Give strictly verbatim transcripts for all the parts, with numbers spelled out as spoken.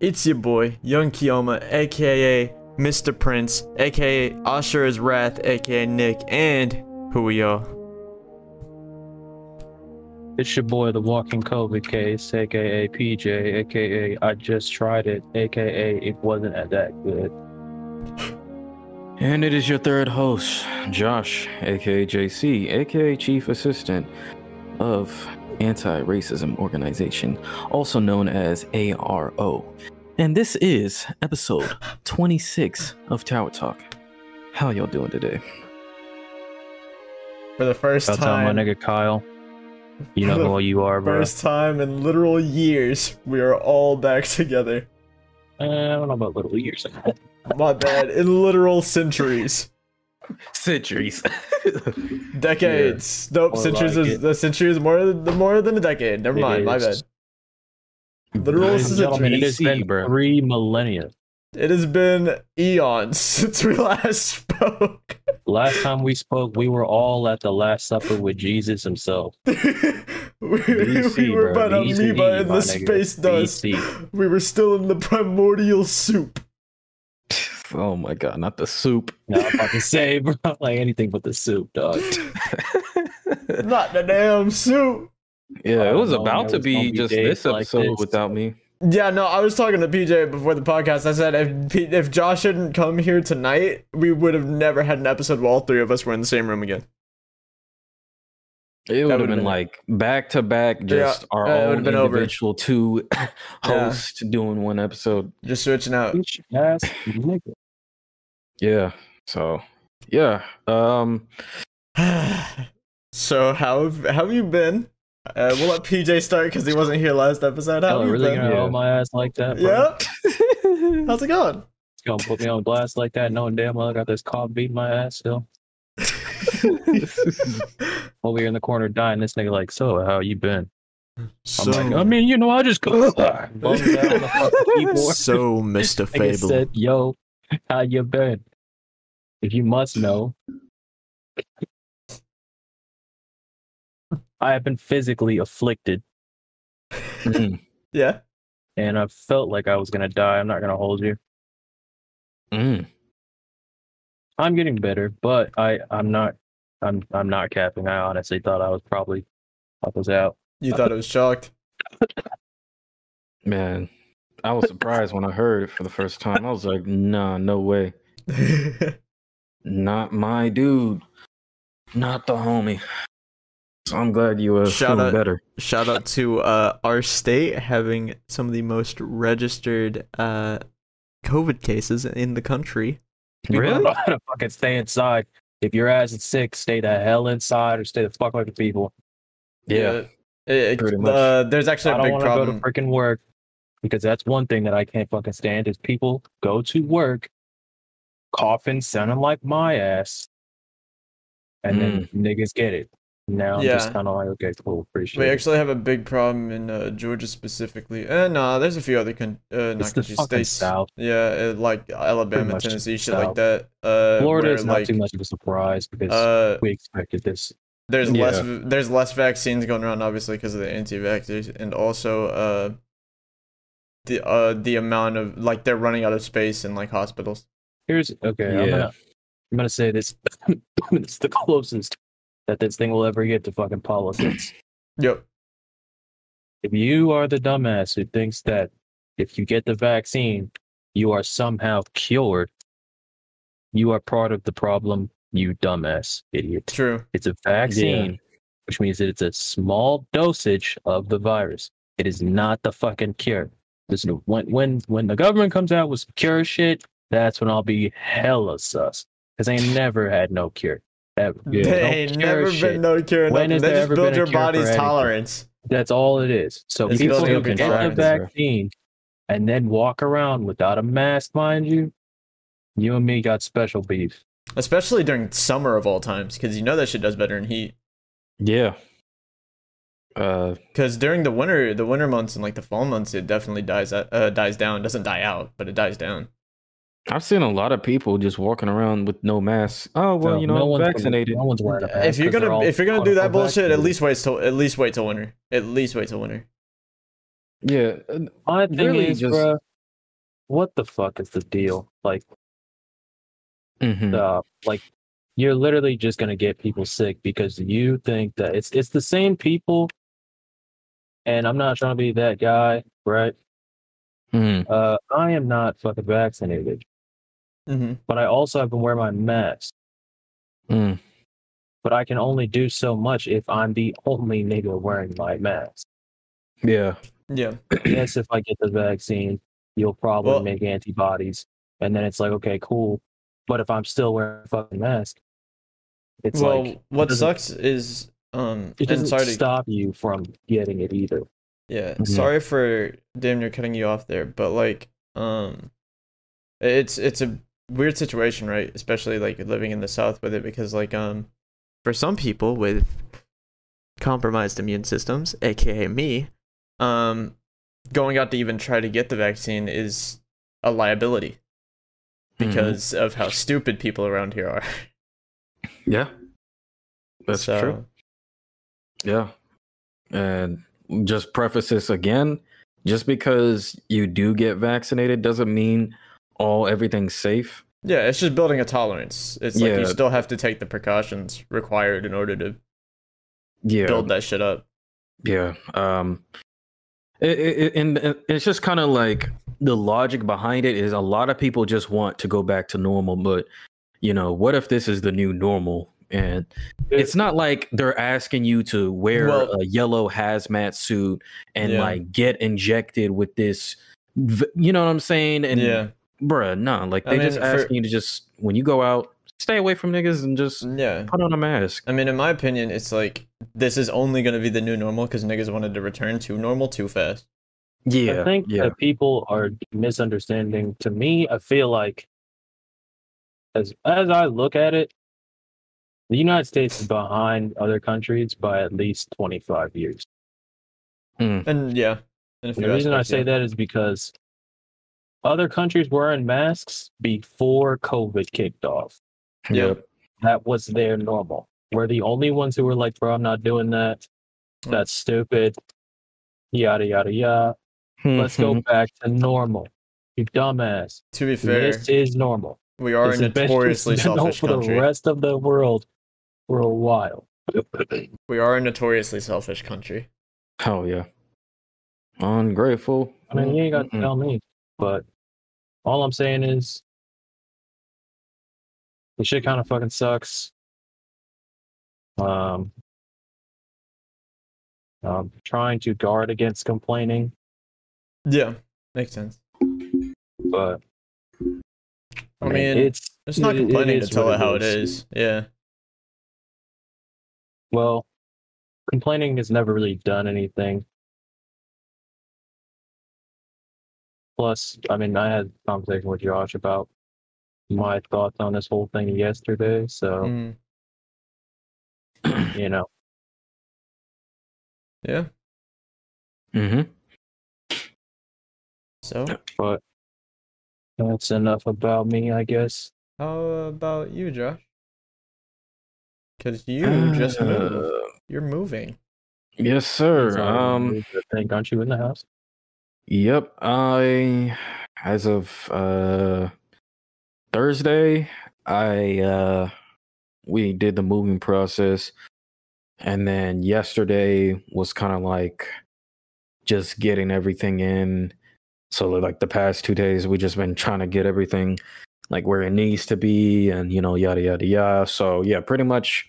It's your boy, Young Kioma, aka Mister Prince, aka Usher's Wrath, aka Nick, and who we are. It's your boy, the walking COVID case, aka P J, aka I just tried it, aka it wasn't that good. And it is your third host, Josh, aka J C, aka Chief Assistant of Anti-Racism Organization, also known as A R O. And this is episode twenty-six of Tower Talk. How y'all doing today? For the first That's time, my nigga Kyle. You know who you are, bro. First time in literal years, we are all back together. Uh, I don't know about literal years. My bad. In literal centuries. Centuries. Decades. Yeah, nope. Centuries like is the century is more than more than a decade. Never it mind. Is. My bad. Literal Ladies centuries. It has been three millennia. It has been eons since we last spoke. Last time we spoke, we were all at the Last Supper with Jesus himself. we, D C, we were but amoeba in the space dust. D C. We were still in the primordial soup. Oh my god, not the soup. No, I'm about to say, bro, like anything but the soup, dog. Not the damn soup. Yeah, it was know, about to was be just this episode like this. Without me. Yeah, no, I was talking to P J before the podcast. I said if P- if Josh hadn't come here tonight, we would have never had an episode where all three of us were in the same room again. It would have been, been like back to back, just yeah, our own been individual over. two hosts yeah. doing one episode, just switching out. Yeah. So yeah. Um. So how have, how have you been? Uh, we'll let P J start because he wasn't here last episode. How oh, you really been? Gonna yeah. roll my ass like that? Bro? Yeah. How's it going? It's gonna put me on blast like that, knowing damn well I got this cough beating my ass still. Over here in the corner dying, this nigga like, so how you been? So, I'm like, I mean, you know, I just go. down the so, Mister Fable said, yo, how you been? If you must know, I have been physically afflicted. Mm. Yeah, and I felt like I was gonna die. I'm not gonna hold you. Mm. I'm getting better, but I I'm not. I'm I'm not capping. I honestly thought I was probably I was out. You thought it was shocked? Man, I was surprised when I heard it for the first time. I was like, nah, no way. Not my dude. Not the homie. So I'm glad you were shout feeling out, better. Shout out to uh, our state having some of the most registered uh, COVID cases in the country. People really? Don't know how to fucking stay inside. If your ass is sick, stay the hell inside or stay the fuck away from people. Yeah. yeah it, it, uh, there's actually a I big problem. I don't want to go to freaking work because that's one thing that I can't fucking stand is people go to work coughing, sounding like my ass, and mm. then niggas get it. Now yeah. I'm just kind of like, okay, cool, appreciate it. We actually have a big problem in uh, Georgia specifically. And uh, nah, there's a few other con- uh, not country states. South. Yeah, it, like Alabama, Tennessee, shit south. Like that. Uh, Florida is not like, too much of a surprise because uh, we expected this. There's yeah. less There's less vaccines going around, obviously, because of the anti-vaxxers. And also uh, the uh, the amount of, like, they're running out of space in, like, hospitals. Here's, okay, yeah. I'm gonna, I'm gonna say this. It's the closest that this thing will ever get to fucking politics. Yep. If you are the dumbass who thinks that if you get the vaccine, you are somehow cured, you are part of the problem, you dumbass idiot. True. It's a vaccine, yeah. which means that it's a small dosage of the virus. It is not the fucking cure. Listen, when when when the government comes out with cure shit, that's when I'll be hella sus. Because I ain't never had no cure. Ever. Yeah, they ain't never shit. Been no cure. When they just build your body's tolerance. That's all it is. So it's people who get the vaccine bro. And then walk around without a mask, mind you, you and me got special beef. Especially during summer of all times, because you know that shit does better in heat. Yeah. Because uh, during the winter, the winter months and like the fall months, it definitely dies uh, dies down. It doesn't die out, but it dies down. I've seen a lot of people just walking around with no masks. Oh well, no, you know, no I'm vaccinated. Gonna, no one's wearing a mask. If you're gonna if you're gonna do that bullshit, at least wait till at least wait till winter. At least wait till winter. Yeah, my thing really is, just, bro, what the fuck is the deal? Like, mm-hmm. uh, like you're literally just gonna get people sick because you think that it's it's the same people. And I'm not trying to be that guy, right? Mm-hmm. Uh, I am not fucking vaccinated, mm-hmm. but I also have been wearing my mask. Mm. But I can only do so much if I'm the only nigga wearing my mask. Yeah. Yeah. Yes, if I get the vaccine, you'll probably well, make antibodies. And then it's like, okay, cool. But if I'm still wearing a fucking mask, it's well, like... Well, what sucks is... Um, it doesn't sorry to, stop you from getting it either. Yeah. Mm-hmm. Sorry for damn near cutting you off there. But, like, um, it's it's a weird situation, right? Especially, like, living in the South with it. Because, like, um, for some people with compromised immune systems, a k a me... Um, going out to even try to get the vaccine is a liability because mm-hmm. of how stupid people around here are. Yeah, that's so. True. Yeah, and just preface this again: just because you do get vaccinated doesn't mean all everything's safe. Yeah, it's just building a tolerance. It's like yeah. you still have to take the precautions required in order to yeah. build that shit up. Yeah. Um. It, it, and it's just kind of like the logic behind it is a lot of people just want to go back to normal, but you know, what if this is the new normal? And it's not like they're asking you to wear well, a yellow hazmat suit and yeah. like get injected with this, you know what I'm saying? And yeah. bruh, no, nah, like they I mean, just asking for, you to just, when you go out, stay away from niggas and just yeah. put on a mask. I mean, in my opinion, it's like this is only going to be the new normal because niggas wanted to return to normal too fast. Yeah. I think yeah. that people are misunderstanding. To me, I feel like as as I look at it, the United States is behind other countries by at least twenty-five years. Mm. And yeah. And, and the reason I say yeah. that is because other countries were in masks before COVID kicked off. Yeah, that was their normal. We're the only ones who were like, bro, I'm not doing that. That's stupid. Yada, yada, yada. Mm-hmm. Let's go back to normal. You dumbass. To be fair, this is normal. We are it's a notoriously selfish country. For the rest of the world for a while. We are a notoriously selfish country. Hell yeah. Ungrateful. I mean, you ain't got to mm-hmm. tell me, but all I'm saying is the shit kind of fucking sucks. Um, I'm trying to guard against complaining. Yeah, makes sense. But I mean, it's it's not it, complaining it to tell it how it is. it is. Yeah. Well, complaining has never really done anything. Plus, I mean, I had a conversation with Josh about my thoughts on this whole thing yesterday, so mm. you know, yeah, mm-hmm. So, but that's enough about me, I guess. How about you, Josh? Because you uh, just moved. You're moving. Yes, sir. So, um, aren't you in the house? Yep, I as of uh. Thursday, I uh, we did the moving process, and then yesterday was kind of like just getting everything in. So like the past two days, we just been trying to get everything like where it needs to be, and you know, yada yada yada. So yeah, pretty much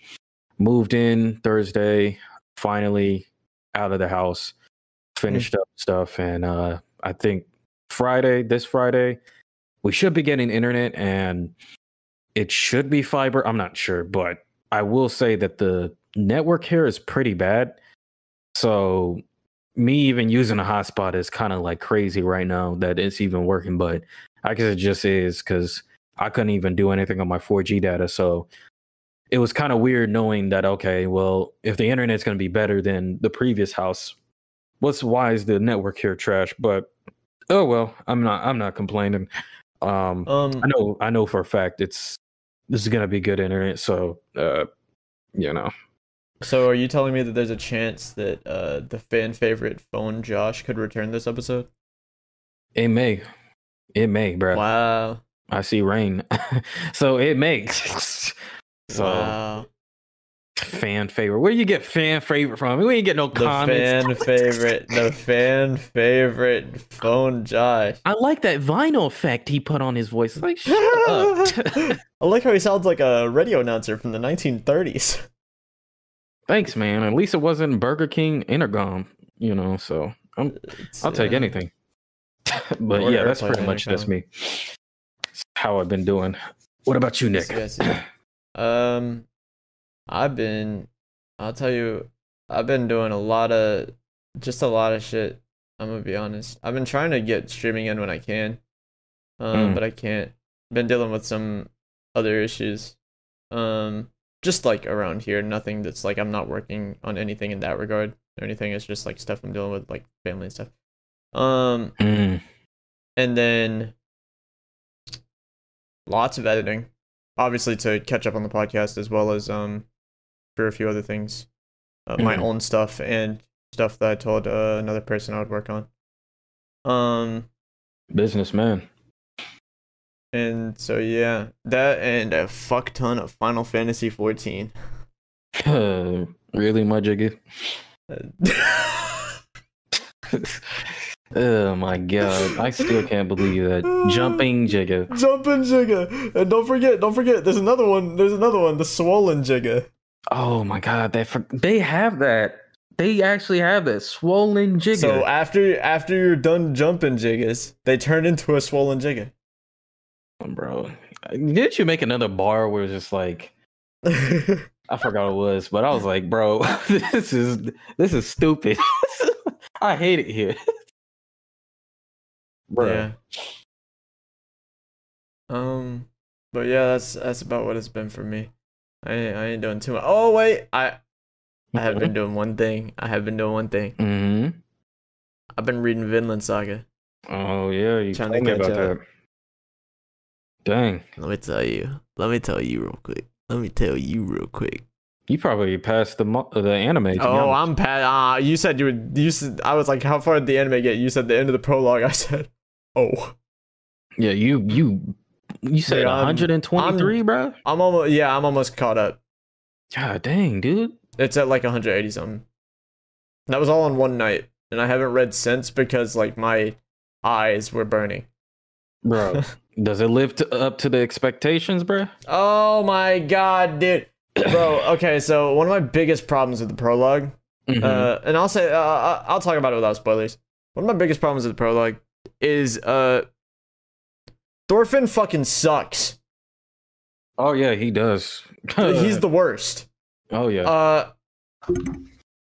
moved in Thursday, finally out of the house, finished mm-hmm. up stuff, and uh, I think Friday, this Friday. We should be getting internet, and it should be fiber. I'm not sure, but I will say that the network here is pretty bad. So me even using a hotspot is kind of like crazy right now that it's even working, but I guess it just is because I couldn't even do anything on my four G data. So it was kind of weird knowing that, okay, well, if the internet's going to be better than the previous house, what's why is the network here trash? But oh, well, I'm not, I'm not complaining. Um, um, I know, I know for a fact it's this is gonna be good internet. So, uh, you know. So, are you telling me that there's a chance that uh, the fan favorite phone Josh could return this episode? It may. It may, bro. Wow. I see rain. So it makes. So wow. Fan favorite. Where you get fan favorite from? We ain't get no comments. The fan favorite. The fan favorite phone Josh. I like that vinyl effect he put on his voice. Like, shut up. I like how he sounds like a radio announcer from the nineteen thirties. Thanks, man. At least it wasn't Burger King intercom, you know, so I'm, I'll take yeah. anything. But Order yeah, that's pretty much that's me. That's how I've been doing. What about you, Nick? Yes, yes, yes. um, I've been. I'll tell you, I've been doing a lot of, just a lot of shit. I'm gonna be honest. I've been trying to get streaming in when I can, um, mm. but I can't. Been dealing with some other issues, um, just like around here. Nothing that's like I'm not working on anything in that regard or anything. It's just like stuff I'm dealing with, like family and stuff. Um, mm. and then lots of editing, obviously, to catch up on the podcast, as well as um for a few other things, uh, mm. my own stuff and stuff that I told uh, another person I would work on. Um, businessman. And so yeah, that and a fuck ton of Final Fantasy fourteen. Uh, really, my jiggy. Oh my god, I still can't believe that. Jumping Jigga. Jumping Jigga. And don't forget, don't forget, there's another one, there's another one, the Swollen Jigga. Oh my god, they for- they have that. They actually have that, Swollen Jigga. So after after you're done jumping Jiggas, they turn into a Swollen Jigga. Bro, didn't you make another bar where it's just like... I forgot what it was, but I was like, bro, this is this is stupid. I hate it here. Bro. Yeah. Um, but yeah, that's that's about what it's been for me. I ain't, I ain't doing too much. Oh wait, I I have been doing one thing. I have been doing one thing. Mm-hmm. I've been reading Vinland Saga. Oh yeah, you told me about that. Dang. Let me tell you. Let me tell you real quick. Let me tell you real quick. You probably passed the the anime. Oh, I'm past. Uh, you said you would. You said, I was like, how far did the anime get? You said the end of the prologue. I said, oh. Yeah, you you you said one hundred twenty-three, bro. I'm almost yeah, I'm almost caught up. God dang, dude. It's at like one hundred eighty something. That was all in one night, and I haven't read since because like my eyes were burning. Bro, does it live to, up to the expectations, bro? Oh my god, dude. Bro, okay, so one of my biggest problems with the prologue, mm-hmm. uh, and I'll say, uh, I'll talk about it without spoilers. One of my biggest problems with the prologue is uh, Thorfinn fucking sucks. Oh yeah, he does. He's the worst. Oh yeah. Uh,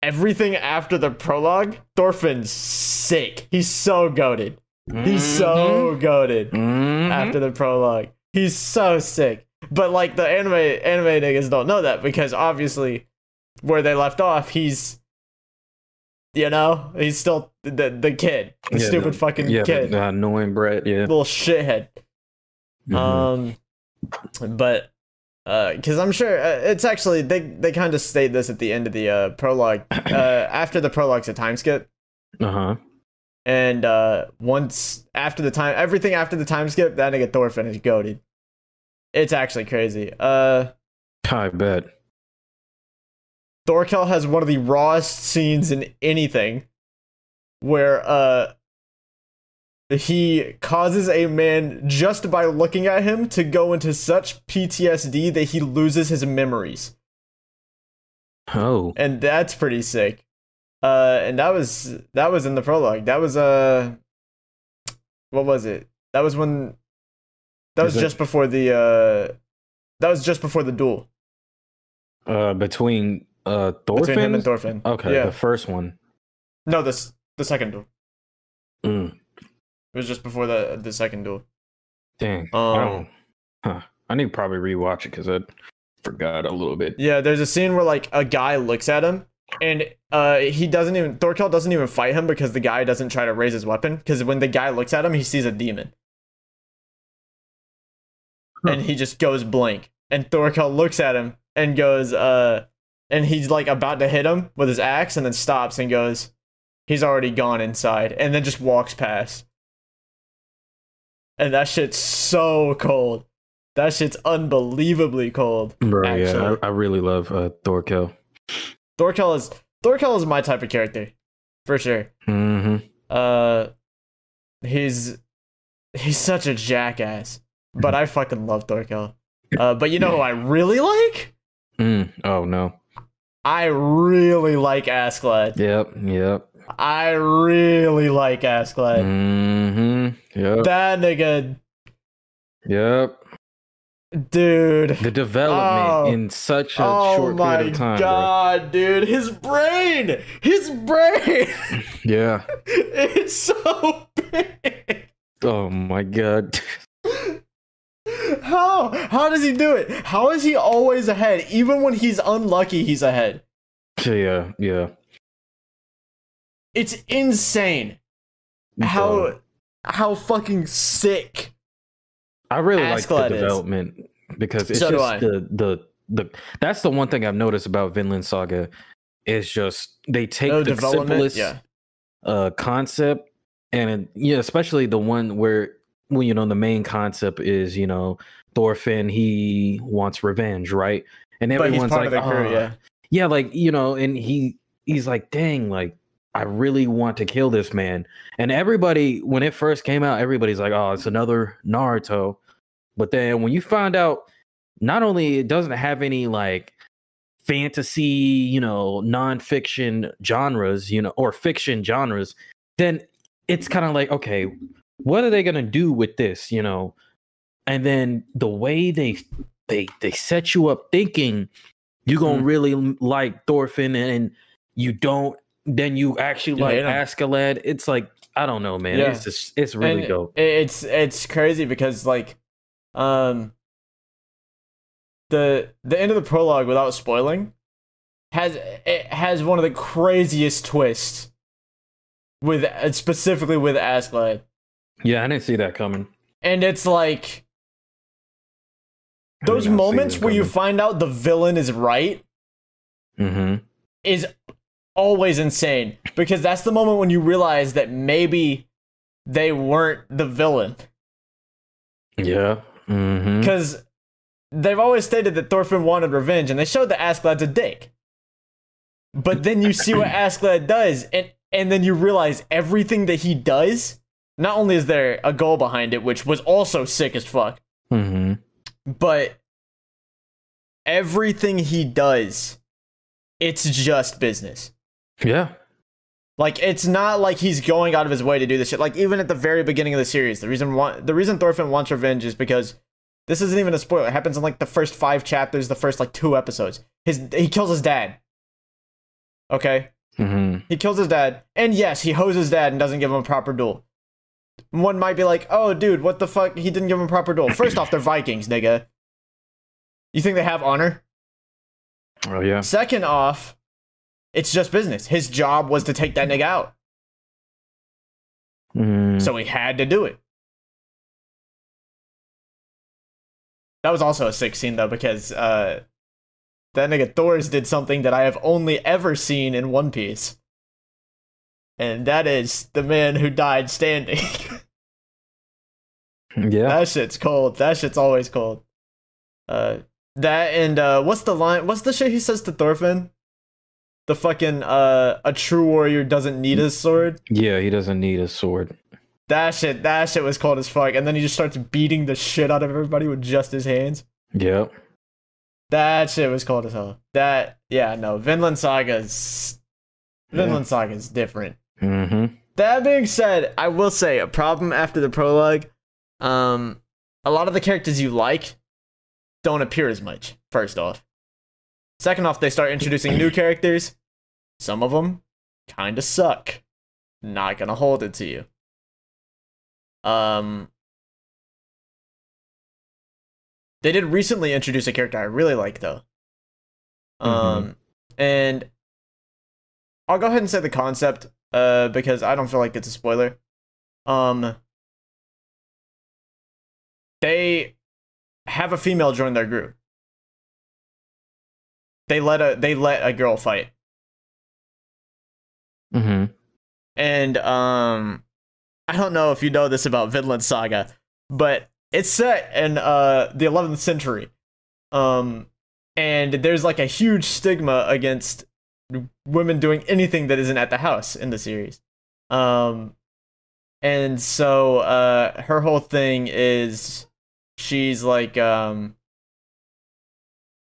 everything after the prologue, Thorfinn's sick. He's so goated. He's so goated mm-hmm. after the prologue. He's so sick. But like the anime anime niggas don't know that because obviously where they left off, he's, you know, he's still the the kid, the yeah, stupid the, fucking yeah, kid, the annoying brat, yeah, little shithead. Mm-hmm. Um, but uh, because I'm sure uh, it's actually they they kind of state this at the end of the uh, prologue. Uh, after the prologue's a time skip. Uh huh. And uh, once after the time, everything after the time skip, that nigga Thorfinn is goated. It's actually crazy. Uh, I bet. Thorkell has one of the rawest scenes in anything where uh, he causes a man just by looking at him to go into such P T S D that he loses his memories. Oh. And that's pretty sick. Uh, and that was that was in the prologue. That was uh, what was it? That was when That was Is just it, before the uh, that was just before the duel. Uh, between uh Thorfinn? Between him and Thorfinn. Okay, yeah. The first one. No, this the second duel. Mm. It was just before the the second duel. Dang. Um, I, huh. I need to probably rewatch it because I forgot a little bit. Yeah, there's a scene where like a guy looks at him and uh he doesn't even Thorkell doesn't even fight him because the guy doesn't try to raise his weapon because when the guy looks at him, he sees a demon. And he just goes blank. And Thorkell looks at him and goes, uh, and he's like about to hit him with his axe and then stops and goes, he's already gone inside. And then just walks past. and that shit's so cold. That shit's unbelievably cold. Bro, actually. yeah, I, I really love uh, Thorkell. Thorkell is Thorkell is my type of character, for sure. Mm-hmm. Uh, he's he's such a jackass, but I fucking love Thorkell. Uh, but you know who I really like? Mm. Oh no, I really like Askeladd. Yep, yep. I really like Askeladd. Mm-hmm. Yep. That nigga. Yep. Dude, the development oh, in such a oh short period of time. Oh my god, bro. Dude, his brain, his brain. Yeah, it's so big. Oh my god, how how does he do it? How is he always ahead? Even when he's unlucky, he's ahead. Yeah, yeah. It's insane bro. how how fucking sick. I really Ask like the development is. because it's so just the, the the that's the one thing I've noticed about Vinland Saga is just they take oh, the simplest yeah. uh, concept and it, yeah, especially the one where well, you know the main concept is you know Thorfinn he wants revenge, right? And everyone's like, oh, crew, yeah, yeah, like you know, and he he's like, dang, like. I really want to kill this man. And everybody, when it first came out, everybody's like, oh, it's another Naruto. But then when you find out, not only it doesn't have any like fantasy, you know, nonfiction genres, you know, or fiction genres, then it's kind of like, okay, what are they going to do with this, you know? And then the way they they they set you up thinking you're going to really like Thorfinn and you don't, then you actually like yeah, Askeladd. It's like I don't know, man. Yeah. It's just, it's really and dope. It's it's crazy because like, um, the the end of the prologue without spoiling has it has one of the craziest twists with specifically with Askeladd. Yeah, I didn't see that coming. And it's like those moments where you find out the villain is right. Mm-hmm. Is. Always insane because that's the moment when you realize that maybe they weren't the villain. Yeah. Mm-hmm. Because they've always stated that Thorfinn wanted revenge and they showed that Askeladd's a dick. But then you see what Askeladd does and, and then you realize everything that he does, not only is there a goal behind it, which was also sick as fuck, mm-hmm. but everything he does, it's just business. Yeah. Like, it's not like he's going out of his way to do this shit. Like, even at the very beginning of the series, the reason why, the reason Thorfinn wants revenge is because this isn't even a spoiler. It happens in, like, the first five chapters, the first, like, two episodes. His He kills his dad. Okay? Mm-hmm. He kills his dad. And, yes, he hoes his dad and doesn't give him a proper duel. One might be like, oh, dude, what the fuck? He didn't give him a proper duel. First off, they're Vikings, nigga. You think they have honor? Oh, yeah. Second off... It's just business. His job was to take that nigga out. Mm. So he had to do it. That was also a sick scene, though, because uh, that nigga Thor's did something that I have only ever seen in One Piece. And that is the man who died standing. Yeah. That shit's cold. That shit's always cold. Uh, that and uh, what's the line? What's the shit he says to Thorfinn? The fucking, uh, a true warrior doesn't need his sword. Yeah, he doesn't need his sword. That shit, that shit was cold as fuck. And then he just starts beating the shit out of everybody with just his hands. Yep. That shit was cold as hell. That, yeah, no, Vinland Saga's... Yeah. Vinland Saga's different. Mm-hmm. That being said, I will say, a problem after the prologue, um, a lot of the characters you like don't appear as much, first off. Second off, they start introducing new characters. Some of them kind of suck. Not gonna hold it to you. Um, they did recently introduce a character I really like, though. Um, mm-hmm. And I'll go ahead and say the concept, uh, because I don't feel like it's a spoiler. Um, they have a female join their group. They let a they let a girl fight. Mm-hmm. And um, I don't know if you know this about Vinland Saga, but it's set in uh the eleventh century, um and there's like a huge stigma against women doing anything that isn't at the house in the series, um and so uh her whole thing is she's like um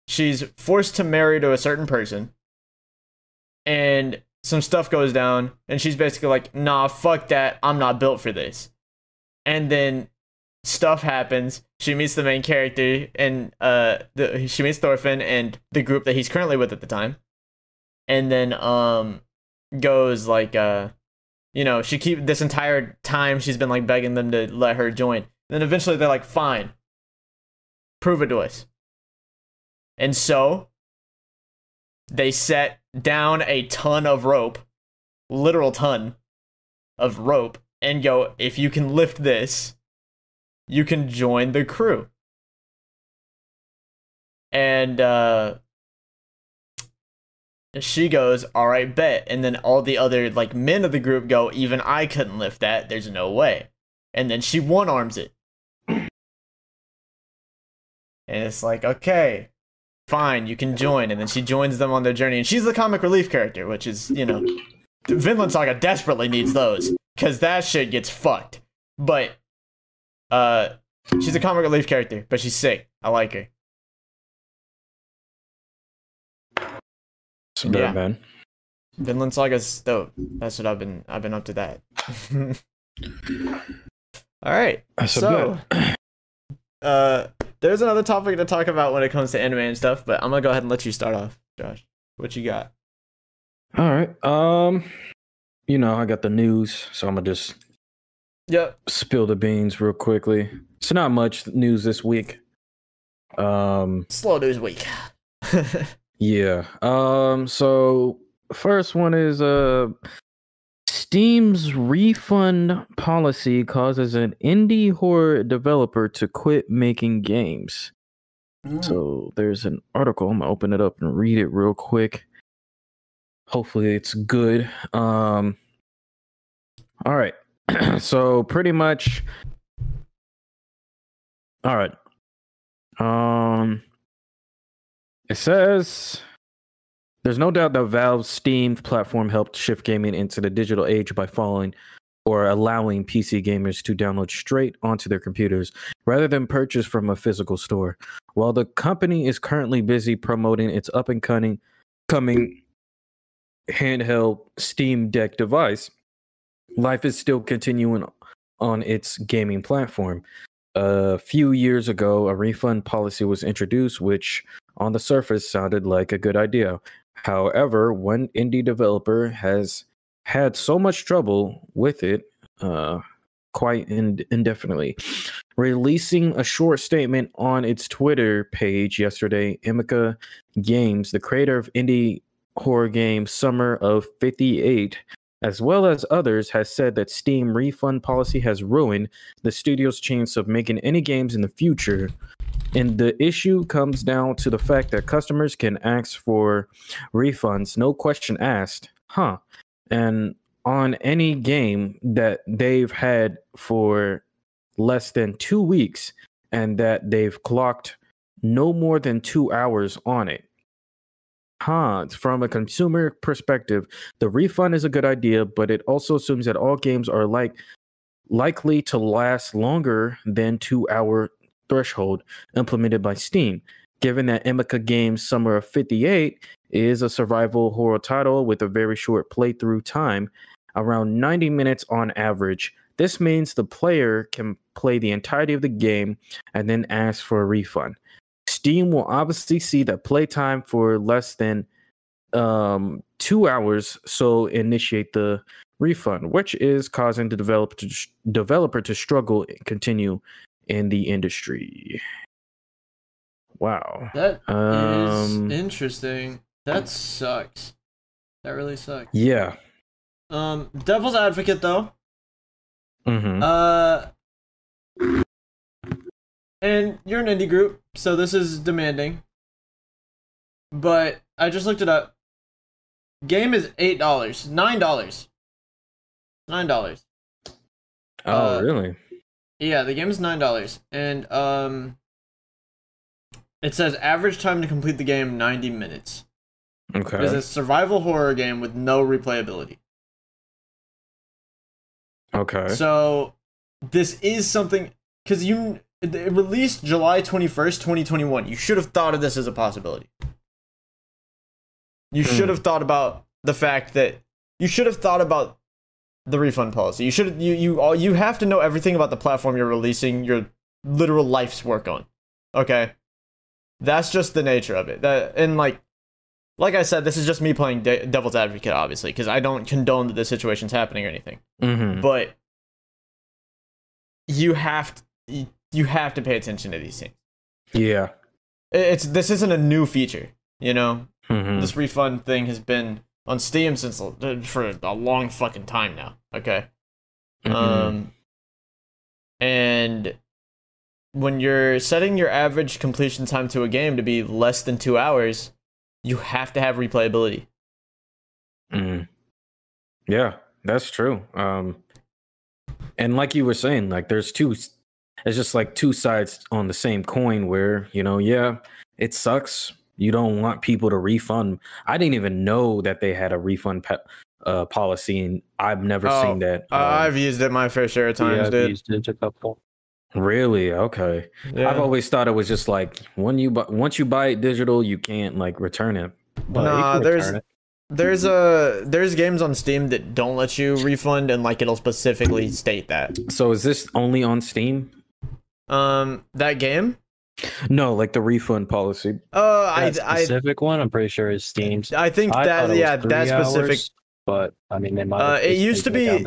she's forced to marry to a certain person, and some stuff goes down, and she's basically like, nah, fuck that, I'm not built for this. And then stuff happens. She meets the main character, and uh, the, she meets Thorfinn and the group that he's currently with at the time. And then um, goes like, uh, you know, she keep this entire time she's been like begging them to let her join. And then eventually they're like, fine, prove it to us. And so they set down a ton of rope, literal ton of rope, and go, if you can lift this, you can join the crew. And uh, she goes, all right, bet. And then all the other like men of the group go, even I couldn't lift that. There's no way. And then she one-arms it. And it's like, okay, fine, you can join. And then she joins them on their journey. And she's the comic relief character, which is, you know, Vinland Saga desperately needs those, because that shit gets fucked. But Uh, she's a comic relief character, but she's sick. I like her. Some good, yeah. Man. Vinland Saga's dope. That's what I've been. I've been up to that. All right. That's so, so uh, there's another topic to talk about when it comes to anime and stuff, but I'm gonna go ahead and let you start off, Josh. What you got? All right. Um, you know, I got the news, so I'm gonna just. Yep. Spill the beans real quickly. So not much news this week. Um, Slow news week. Yeah. Um. So first one is uh, Steam's refund policy causes an indie horror developer to quit making games. Mm. So there's an article. I'm going to open it up and read it real quick. Hopefully it's good. Um. All right. So pretty much, all right. Um, it says there's no doubt that Valve's Steam platform helped shift gaming into the digital age by following or allowing P C gamers to download straight onto their computers rather than purchase from a physical store. While the company is currently busy promoting its up and coming, coming handheld Steam Deck device, life is still continuing on its gaming platform. A few years ago, a refund policy was introduced, which on the surface sounded like a good idea. However, one indie developer has had so much trouble with it uh, quite ind- indefinitely. Releasing a short statement on its Twitter page yesterday, Emika Games, the creator of indie horror game Summer of fifty-eight, as well as others, has said that Steam refund policy has ruined the studio's chance of making any games in the future. And the issue comes down to the fact that customers can ask for refunds, no question asked, huh? And on any game that they've had for less than two weeks and that they've clocked no more than two hours on it. Huh, from a consumer perspective, the refund is a good idea, but it also assumes that all games are like likely to last longer than two-hour threshold implemented by Steam. Given that Emika Games Summer of fifty-eight is a survival horror title with a very short playthrough time, around ninety minutes on average, this means the player can play the entirety of the game and then ask for a refund. Steam will obviously see that playtime for less than um, two hours, so initiate the refund, which is causing the developer to, sh- developer to struggle and continue in the industry. Wow. That um, is interesting. That sucks. That really sucks. Yeah. Um, devil's advocate, though. Mm-hmm. Uh... And you're an indie group, so this is demanding. But I just looked it up. Game is eight dollars. nine dollars. nine dollars. Oh, uh, really? Yeah, the game is nine dollars. And um, it says average time to complete the game, ninety minutes. Okay. It's a survival horror game with no replayability. Okay. So this is something, because you it released July twenty-first, twenty twenty-one. You should have thought of this as a possibility. You mm. should have thought about the fact that you should have thought about the refund policy. You should you you all you have to know everything about the platform you're releasing your literal life's work on. Okay. That's just the nature of it. That and like Like I said, this is just me playing de- devil's advocate, obviously, because I don't condone that this situation's happening or anything. Mm-hmm. But you have to, you have to pay attention to these things. Yeah, it's this isn't a new feature, you know. Mm-hmm. This refund thing has been on Steam since for a long fucking time now. Okay, mm-hmm. um, and when you're setting your average completion time to a game to be less than two hours. You have to have replayability. Mm. Yeah, that's true. Um, and like you were saying, like there's two, it's just like two sides on the same coin where, you know, yeah, it sucks. You don't want people to refund. I didn't even know that they had a refund pe- uh, policy, and I've never oh, seen that. Uh, I've used it my fair share of times, yeah, I've dude. Used it a couple. Really? Okay. Yeah. I've always thought it was just like when you bu- once you buy it digital, you can't like return it. But nah, there's return it. there's a there's games on Steam that don't let you refund, and like it'll specifically state that. So is this only on Steam? Um, that game? No, like the refund policy. Uh, I specific I, one. I'm pretty sure is Steam. I think I that yeah, that specific. Hours, but I mean, they might. Uh, it used to be.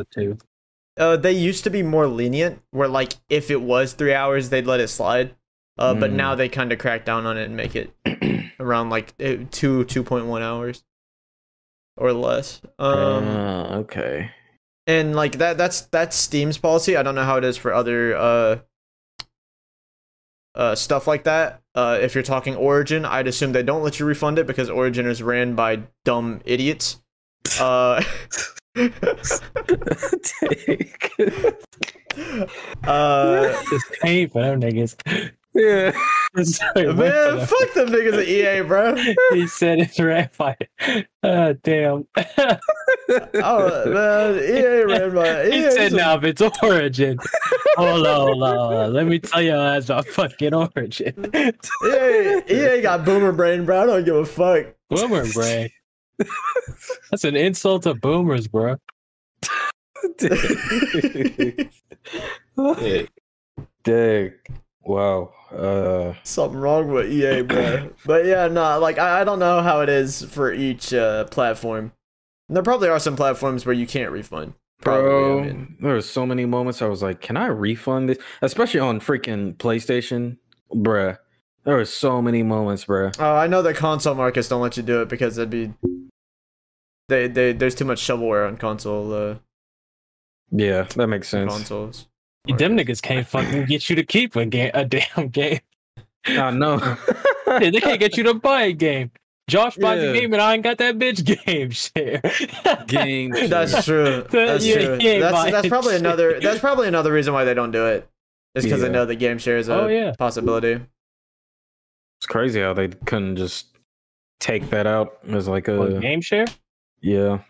Uh, they used to be more lenient, where like if it was three hours, they'd let it slide. Uh, mm. But now they kind of crack down on it and make it around like two two point one hours or less. Um, uh, okay. And like that that's that's Steam's policy. I don't know how it is for other uh, uh stuff like that. Uh, if you're talking Origin, I'd assume they don't let you refund it because Origin is ran by dumb idiots. Uh. Take. Uh, this ain't for them niggas. Yeah, sorry, man, fuck, fuck them niggas at E A, bro. He said it's ran by. Uh, damn. Oh man, E A ran by. He said now if it's Origin. Hold on, hold on, hold on. Let me tell y'all that's about fucking Origin. E A, E A got boomer brain, bro. I don't give a fuck. Boomer brain. That's an insult to boomers, bro. Dick. Dick. Wow. Uh... Something wrong with E A, bro. But yeah, no, like, I, I don't know how it is for each uh, platform. And there probably are some platforms where you can't refund. Probably, bro, I mean. There were so many moments I was like, can I refund this? Especially on freaking PlayStation, bruh. There were so many moments, bruh. Oh, I know the console markets don't let you do it because that'd be... They, they, there's too much shovelware on console. Uh, yeah, that makes sense. Consoles. You them niggas can't fucking get you to keep a game, a damn game. I know. Uh, yeah, they can't get you to buy a game. Josh buys yeah. a game and I ain't got that bitch game share. Game. Share. That's true. That's yeah, true. That's, that's probably another. That's probably another reason why they don't do it. It's because yeah. they know that game share is a oh, yeah. possibility. It's crazy how they couldn't just take that out as like a what, game share. Yeah,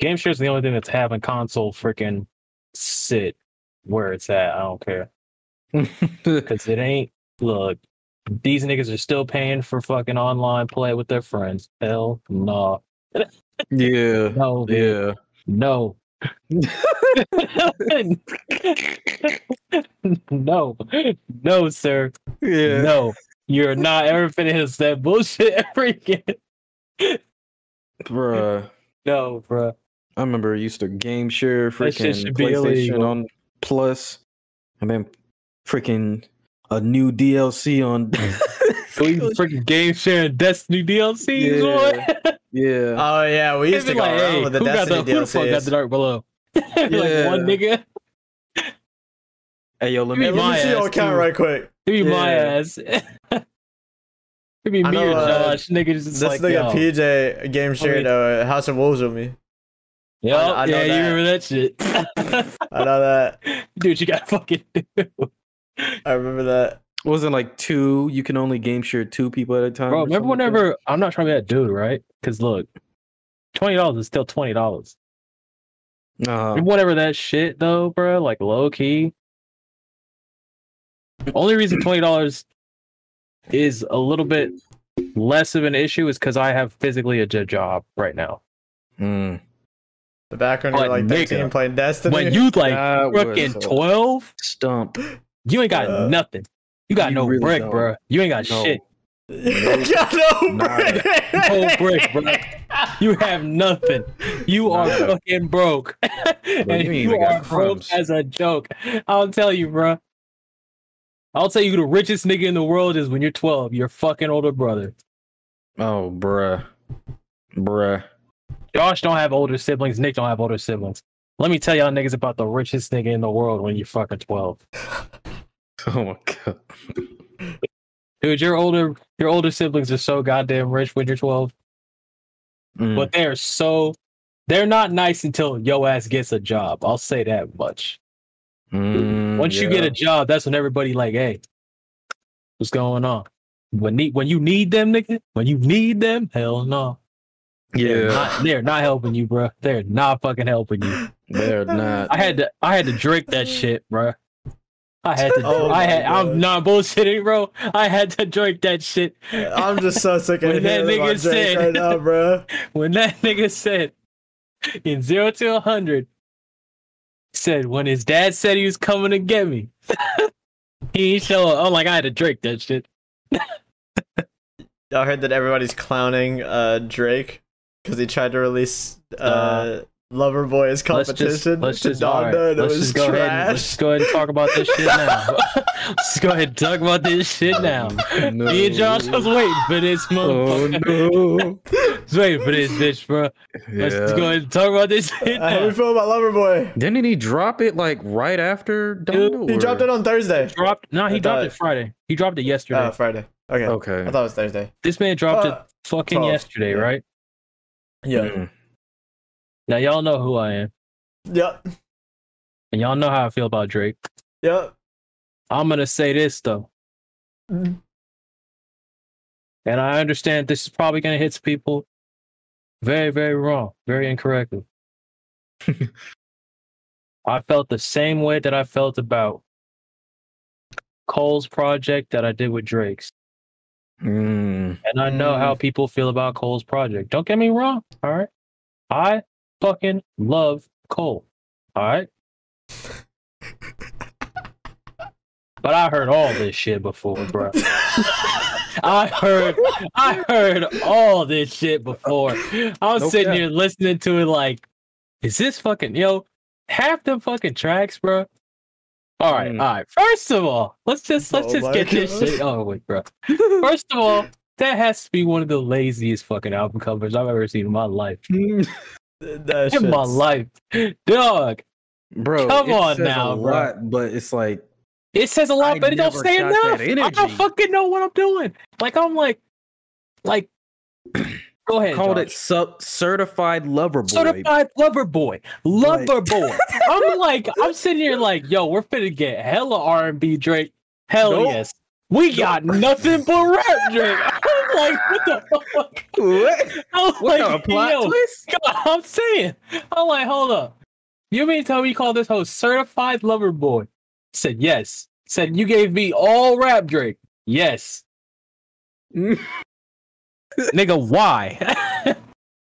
game share is the only thing that's having console freaking sit where it's at. I don't care because it ain't. Look, these niggas are still paying for fucking online play with their friends. Hell no. Nah. Yeah. No. Dude. Yeah. No. no. No, sir. Yeah. No, you're not ever finna hit that bullshit ever again, bruh. No, bro. I remember I used to game share freaking PlayStation on Plus, and then freaking a new D L C on. We freaking game sharing Destiny D L Cs. Yeah. What? Yeah. Oh yeah, we used It'd to go like, around hey, with the who Destiny got the, D L Cs. Who the fuck got the Dark Below? Yeah. Like one nigga. Hey yo, let me, let me see your account right quick. Give me yeah. my ass. It'd be me know, or Josh. Uh, nigga just this like, nigga yo. P J game shared uh, House of Wolves with me. Yo, I, I know yeah, that. You remember that shit. I know that. Dude, you gotta fucking do. I remember that. Wasn't like two, you can only game share two people at a time. Bro, remember whenever, like I'm not trying to be that dude, right? Because look, twenty dollars is still twenty dollars. Uh, whatever that shit though, bro, like low key. Only reason twenty dollars is a little bit less of an issue is because I have physically a job right now. Mm. The background, you're like thirteen playing Destiny. When you like that fucking twelve, stump. You ain't got uh, nothing. You got you no really brick, don't. Bro. You ain't got no. shit. You got no brick. No brick, bro. You have nothing. You are no. fucking broke. And you, you are broke as a joke. I'll tell you, bro. I'll tell you, the richest nigga in the world is when you're twelve. Your fucking older brother. Oh, bruh. Bruh. Josh don't have older siblings. Nick don't have older siblings. Let me tell y'all niggas about the richest nigga in the world when you're fucking twelve. Oh my god. Dude, your older your older siblings are so goddamn rich when you're twelve. Mm. But they're so they're not nice until yo ass gets a job. I'll say that much. Mm, Once yeah. you get a job, that's when everybody like, hey, what's going on? When need when you need them, nigga, when you need them, hell no. Yeah, they're not, they're not helping you, bro. They're not fucking helping you. They're not. I had to, I had to drink that shit, bro. I had to. Oh I had. God. I'm not bullshitting, bro. I had to drink that shit. I'm just so sick of hearing about Drake right now, bro. When that nigga said, in zero to a hundred, said when his dad said he was coming to get me, he showed up. I'm like, I had to drink that shit. I heard that everybody's clowning uh, Drake. Because he tried to release uh, uh, Loverboy's competition let's just, let's to Donda, right. and let's it was trash. And, let's just go ahead and talk about this shit now. Let's go ahead and talk about this shit now. Oh, no. Me and Josh was waiting for this motherfucker. Oh, no. was waiting for this bitch, bro. Let's yeah. go ahead and talk about this shit now. How do we feel about Loverboy? Didn't he drop it, like, right after Donda? He or? dropped it on Thursday. He dropped, no, he I dropped it. it Friday. He dropped it yesterday. Oh, Friday. Okay. Okay. I thought it was Thursday. This man dropped uh, it fucking twelve yesterday, yeah. right? Yeah. Mm. Now y'all know who I am. Yep. And y'all know how I feel about Drake. Yep. I'm gonna say this though. Mm. And I understand this is probably gonna hit people very, very wrong, very incorrectly. I felt the same way that I felt about Cole's project that I did with Drake's. Mm. And I know mm. how people feel about Cole's project. Don't get me wrong, all right? I fucking love Cole, all right? But I heard all this shit before, bro. I heard I heard all this shit before. I was okay. sitting here listening to it like, is this fucking, yo, half them fucking tracks, bro? All right, mm. all right. First of all, let's just let's oh just get God. this shit. Oh wait, bro. First of all, that has to be one of the laziest fucking album covers I've ever seen in my life. That in my life, dog. Bro, come it on says now, a bro. Lot, but it's like it says a lot, I but it don't say enough. I don't fucking know what I'm doing. Like I'm like, like. Go ahead. Called Josh. it su- Certified Lover Boy. Certified Lover Boy. Lover like. Boy. I'm like, I'm sitting here like, yo, we're finna get hella R and B Drake. Hell nope. yes. We nope. got nothing but rap Drake. I'm like, what the fuck? What? I'm what like, yo, God, I'm saying. I'm like, hold up. You mean to tell me you call this whole Certified Lover Boy? I said, yes. I said, you gave me all rap Drake. Yes. Nigga, why?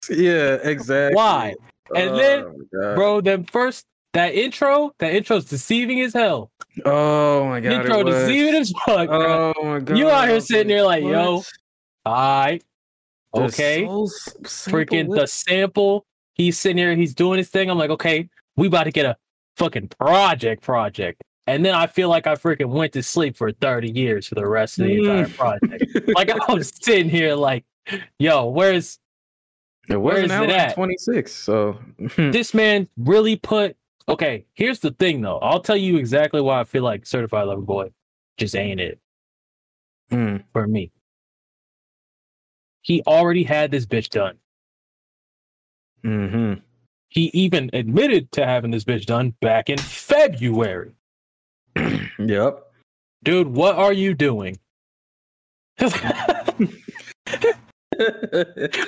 Yeah, exactly. Why? And oh, then, bro, then first that intro, that intro's deceiving as hell. Oh my god, intro deceiving as fuck, bro. Oh my god, you out here sitting there like, what? Yo, alright, okay, so freaking with- the sample. He's sitting here, he's doing his thing. I'm like, okay, we about to get a fucking project, project. And then I feel like I freaking went to sleep for thirty years for the rest of the entire project. Like I was sitting here like. Yo, where's it wasn't where is it at? twenty-six, so this man really put okay, here's the thing though. I'll tell you exactly why I feel like Certified Lover Boy just ain't it. Mm. For me. He already had this bitch done. Mm-hmm. He even admitted to having this bitch done back in February. Yep. Dude, what are you doing?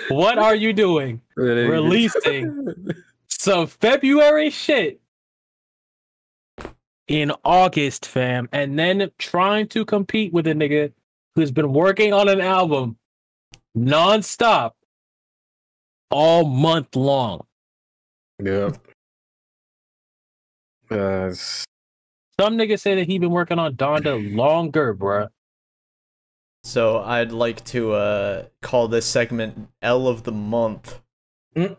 What are you doing? Releasing some February shit in August, fam, and then trying to compete with a nigga who's been working on an album non-stop all month long. Yep. Uh, Some niggas say that he been working on Donda longer, bruh. So I'd like to uh, call this segment L of the Month. Dude,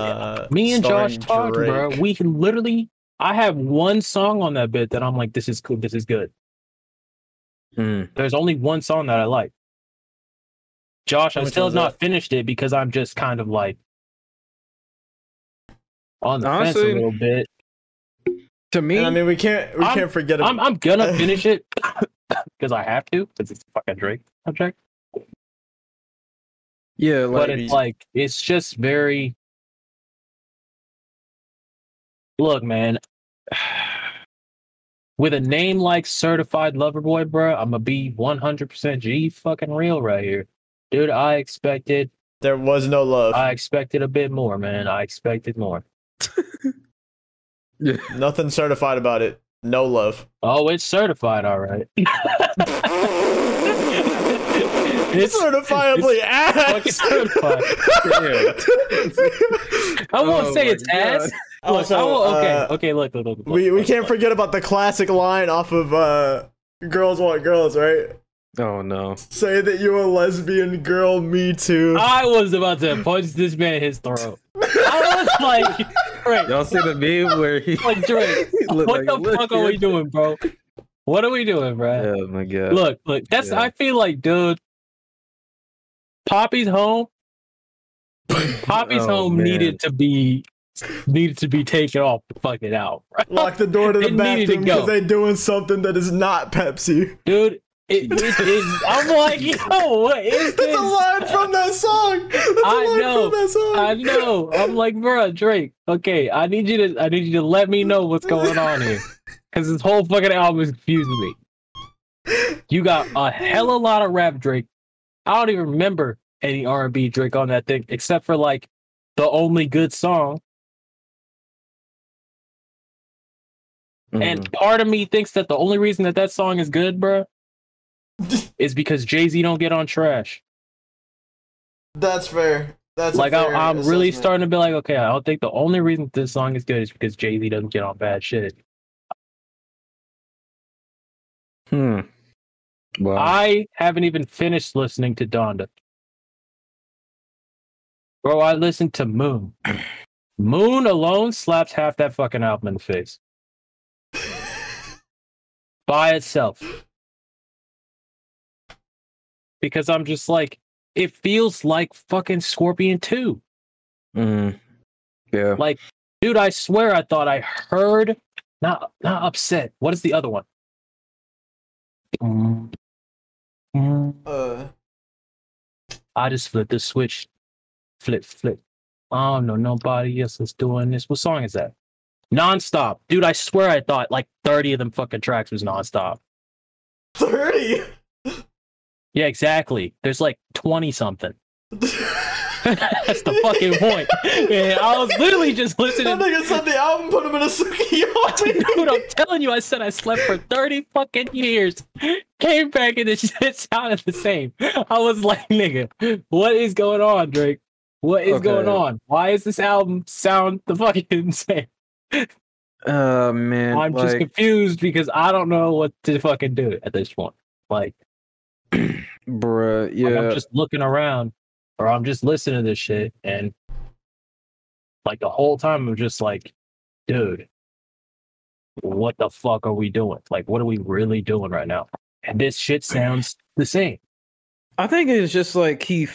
uh, me and Josh talked, Drake. Bro. We can literally... I have one song on that bit that I'm like, this is cool, this is good. Mm. There's only one song that I like. Josh, I still have not that? finished it because I'm just kind of like on the Honestly, fence a little bit. To me, and I mean, we can't, we I'm, can't forget. About- I'm, I'm gonna finish it because I have to. Because it's a fucking Drake subject. Yeah, like, but it's like it's just very. Look, man, with a name like Certified Lover Boy, bro, I'm gonna be one hundred percent G fucking real right here, dude. I expected there was no love. I expected a bit more, man. I expected more. Yeah. Nothing certified about it. No love. Oh, it's certified, all right. It's certifiably it's ass. Certified. I won't oh say it's God. Ass. Look, also, I won't, okay, uh, okay. Look, look, look, look. We we look, can't look. forget about the classic line off of uh, "Girls Want Girls," right? Oh no! Say that you a lesbian girl, me too. I was about to punch this man in his throat. I was like. Drake. Y'all see the meme where he like Drake? He what like, the fuck here. Are we doing, bro? What are we doing, bro? Oh my god! Look, look. That's yeah. I feel like, dude. Poppy's Home. Poppy's oh, Home man. needed to be needed to be taken off the fucking out. Bro. Lock the door to the it bathroom because they're doing something that is not Pepsi, dude. It, it is. I'm like, yo, what is this? That's a line from that song. That's I a line know. From that song. I know. I'm like, bro, Drake. Okay, I need you to. I need you to let me know what's going on here, because this whole fucking album is confusing me. You got a hell of a lot of rap, Drake. I don't even remember any R and B Drake on that thing, except for like the only good song. Mm. And part of me thinks that the only reason that that song is good, bro. It's because Jay-Z don't get on trash. That's fair. That's like fair I, I'm assessment. Really starting to be like, okay, I don't think the only reason this song is good is because Jay-Z doesn't get on bad shit. Hmm. Wow. I haven't even finished listening to Donda, bro. I listened to Moon. Moon alone slaps half that fucking album in the face by itself. Because I'm just like, it feels like fucking Scorpion two. Mm. Yeah. Like, dude, I swear I thought I heard, not not upset. What is the other one? Uh. I just flipped the switch. Flip, flip. I don't know nobody else is doing this. What song is that? Non-stop. Dude, I swear I thought like thirty of them fucking tracks was non-stop. thirty? Yeah, exactly. There's like twenty something. That's the fucking point. Man, I was literally just listening. That nigga said the album put him in a sukiyomi. Dude, I'm telling you, I said I slept for thirty fucking years. Came back and the shit sounded the same. I was like, nigga, what is going on, Drake? What is okay. going on? Why is this album sound the fucking same? Oh, uh, man. I'm like... just confused because I don't know what to fucking do at this point. Like, bruh, yeah. Like I'm just looking around, or I'm just listening to this shit, and like the whole time I'm just like, dude, what the fuck are we doing? Like, what are we really doing right now? And this shit sounds the same. I think it's just like he,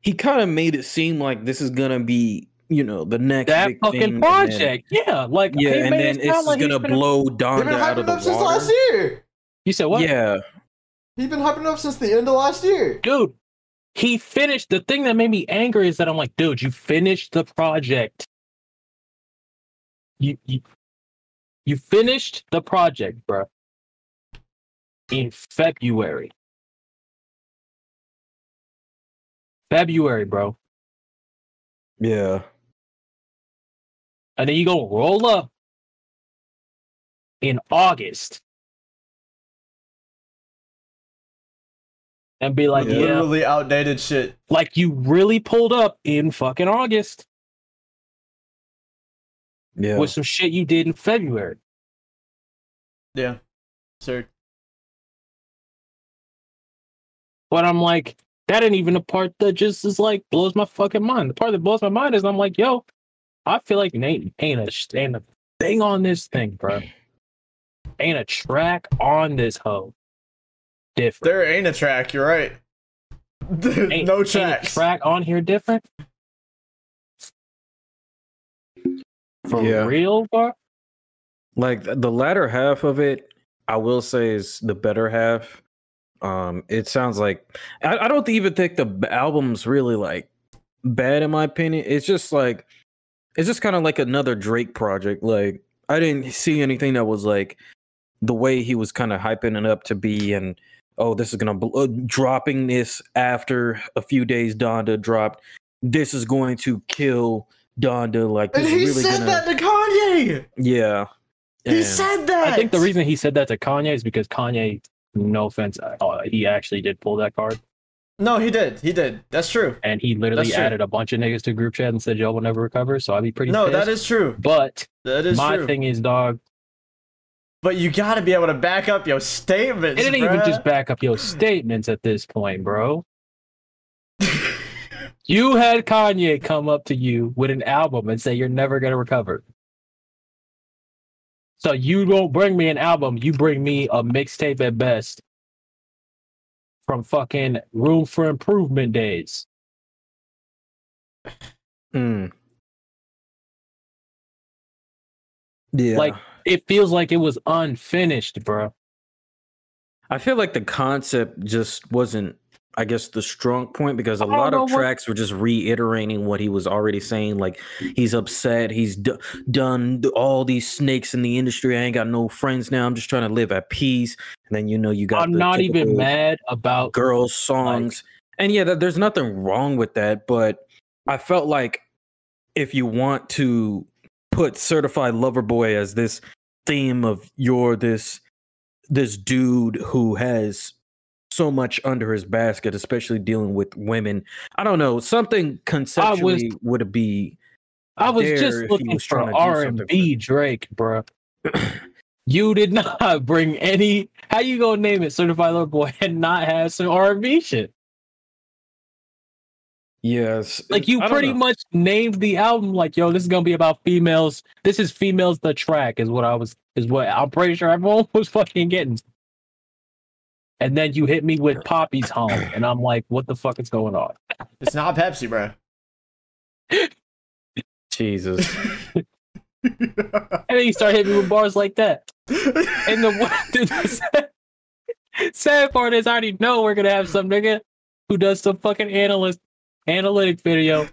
he kind of made it seem like this is gonna be, you know, the next that big fucking thing project. Then, yeah, like yeah, and then it it's like gonna blow Donda been out of the up water. Since last year. You said what? Yeah. He's been hyping up since the end of last year. Dude, he finished. The thing that made me angry is that I'm like, dude, you finished the project. you you, you finished the project, bro, in February. February, bro. Yeah. And then you go roll up in August and be like, literally yeah. Literally outdated shit. Like, you really pulled up in fucking August. Yeah. With some shit you did in February. Yeah. Sir. But I'm like, that ain't even the part that just is like, blows my fucking mind. The part that blows my mind is I'm like, yo, I feel like ain't, ain't, a, ain't a thing on this thing, bro. Ain't a track on this hoe. Different. There ain't a track, you're right. ain't, no tracks. Ain't a track on here different? For yeah. real, bro? Like, the latter half of it, I will say, is the better half. Um, it sounds like... I, I don't even think the album's really, like, bad in my opinion. It's just, like... It's just kind of like another Drake project. Like, I didn't see anything that was, like... the way he was kind of hyping it up to be, and oh, this is gonna bl- uh, dropping this after a few days. Donda dropped. This is going to kill Donda. Like, this and he is really said gonna... that to Kanye. Yeah, he and said that. I think the reason he said that to Kanye is because Kanye, no offense, uh, he actually did pull that card. No, he did. He did. That's true. And he literally added a bunch of niggas to group chat and said, "Yo, we'll never recover." So I'd be pretty. No, pissed. That is true. But that is my true. Thing is, dog. But you gotta be able to back up your statements. It didn't bruh. even just back up your statements at this point, bro. You had Kanye come up to you with an album and say you're never gonna recover. So you don't bring me an album, you bring me a mixtape at best from fucking Room for Improvement days. Mm. Yeah. Like, it feels like it was unfinished, bro. I feel like the concept just wasn't, I guess, the strong point, because a lot of tracks were just reiterating what he was already saying. Like, he's upset. He's d- done all these snakes in the industry. I ain't got no friends now. I'm just trying to live at peace. And then, you know, you got... I'm not even mad about... girls' songs. Like, and yeah, th- there's nothing wrong with that. But I felt like if you want to... put Certified Lover Boy as this theme of you're this this dude who has so much under his basket, especially dealing with women. I don't know, something conceptually was, would it be. I was just looking was for R and B Drake, bro. You did not bring any. How you gonna name it Certified Lover Boy and not have some R and B shit? Yes. Like, you pretty much named the album like, yo, this is gonna be about females. This is females the track is what I was is what I'm pretty sure everyone was fucking getting. And then you hit me with Poppy's Home, and I'm like, what the fuck is going on? It's not Pepsi, bro. Jesus. And then you start hitting me with bars like that. And the, the sad, sad part is I already know we're gonna have some nigga who does some fucking analyst analytic video,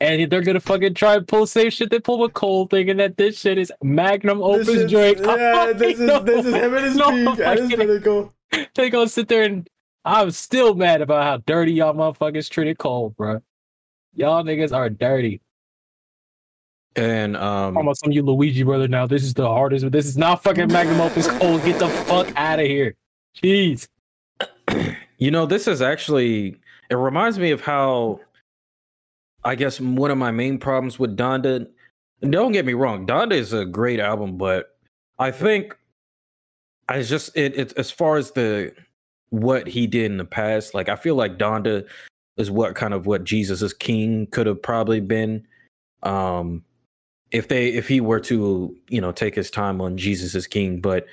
and they're gonna fucking try and pull the same shit they pull with Cole, thinking that this shit is magnum opus is, Drake. Yeah, this is, this is him and his no, peak. That is pretty cool. They gonna sit there, and I'm still mad about how dirty y'all motherfuckers treated Cole, bro. Y'all niggas are dirty. And um, I'm on some you Luigi brother now. This is the hardest, but this is not fucking magnum opus Cole. Get the fuck out of here, jeez. You know, this is actually. It reminds me of how, I guess, one of my main problems with Donda, and don't get me wrong, Donda is a great album, but I think I just, it, it as far as the, what he did in the past, like, I feel like Donda is what kind of what Jesus is King could have probably been. Um, if they, if he were to, you know, take his time on Jesus is King, but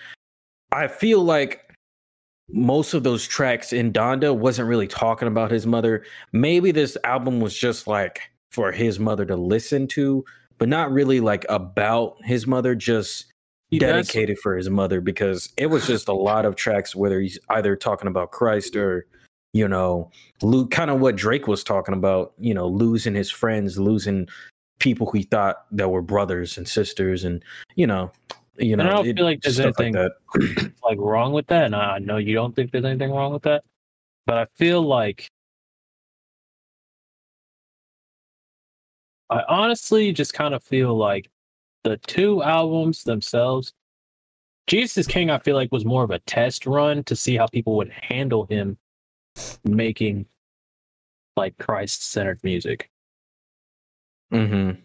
I feel like most of those tracks in Donda wasn't really talking about his mother. Maybe this album was just like for his mother to listen to, but not really like about his mother, just he dedicated does. for his mother, because it was just a lot of tracks, whether he's either talking about Christ or, you know, lo- kind of what Drake was talking about, you know, losing his friends, losing people he thought that were brothers and sisters, and you know, you know, and I don't it, feel like there's anything like, like wrong with that. And I know you don't think there's anything wrong with that, but I feel like I honestly just kind of feel like the two albums themselves, Jesus is King, I feel like was more of a test run to see how people would handle him making like Christ-centered music. Mm-hmm.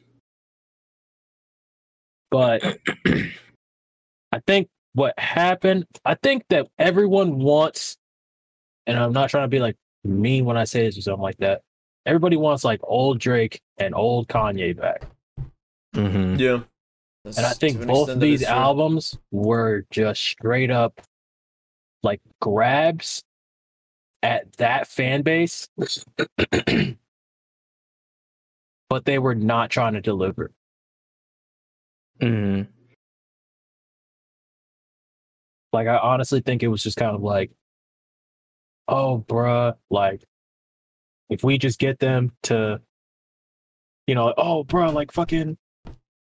But I think what happened, I think that everyone wants, and I'm not trying to be like mean when I say this or something like that, everybody wants like old Drake and old Kanye back. Mm-hmm. Yeah. That's, and I think both of these albums were just straight up like grabs at that fan base, but they were not trying to deliver. Mm. Like, I honestly think it was just kind of like, oh, bruh, like, if we just get them to, you know, like, oh, bruh, like, fucking,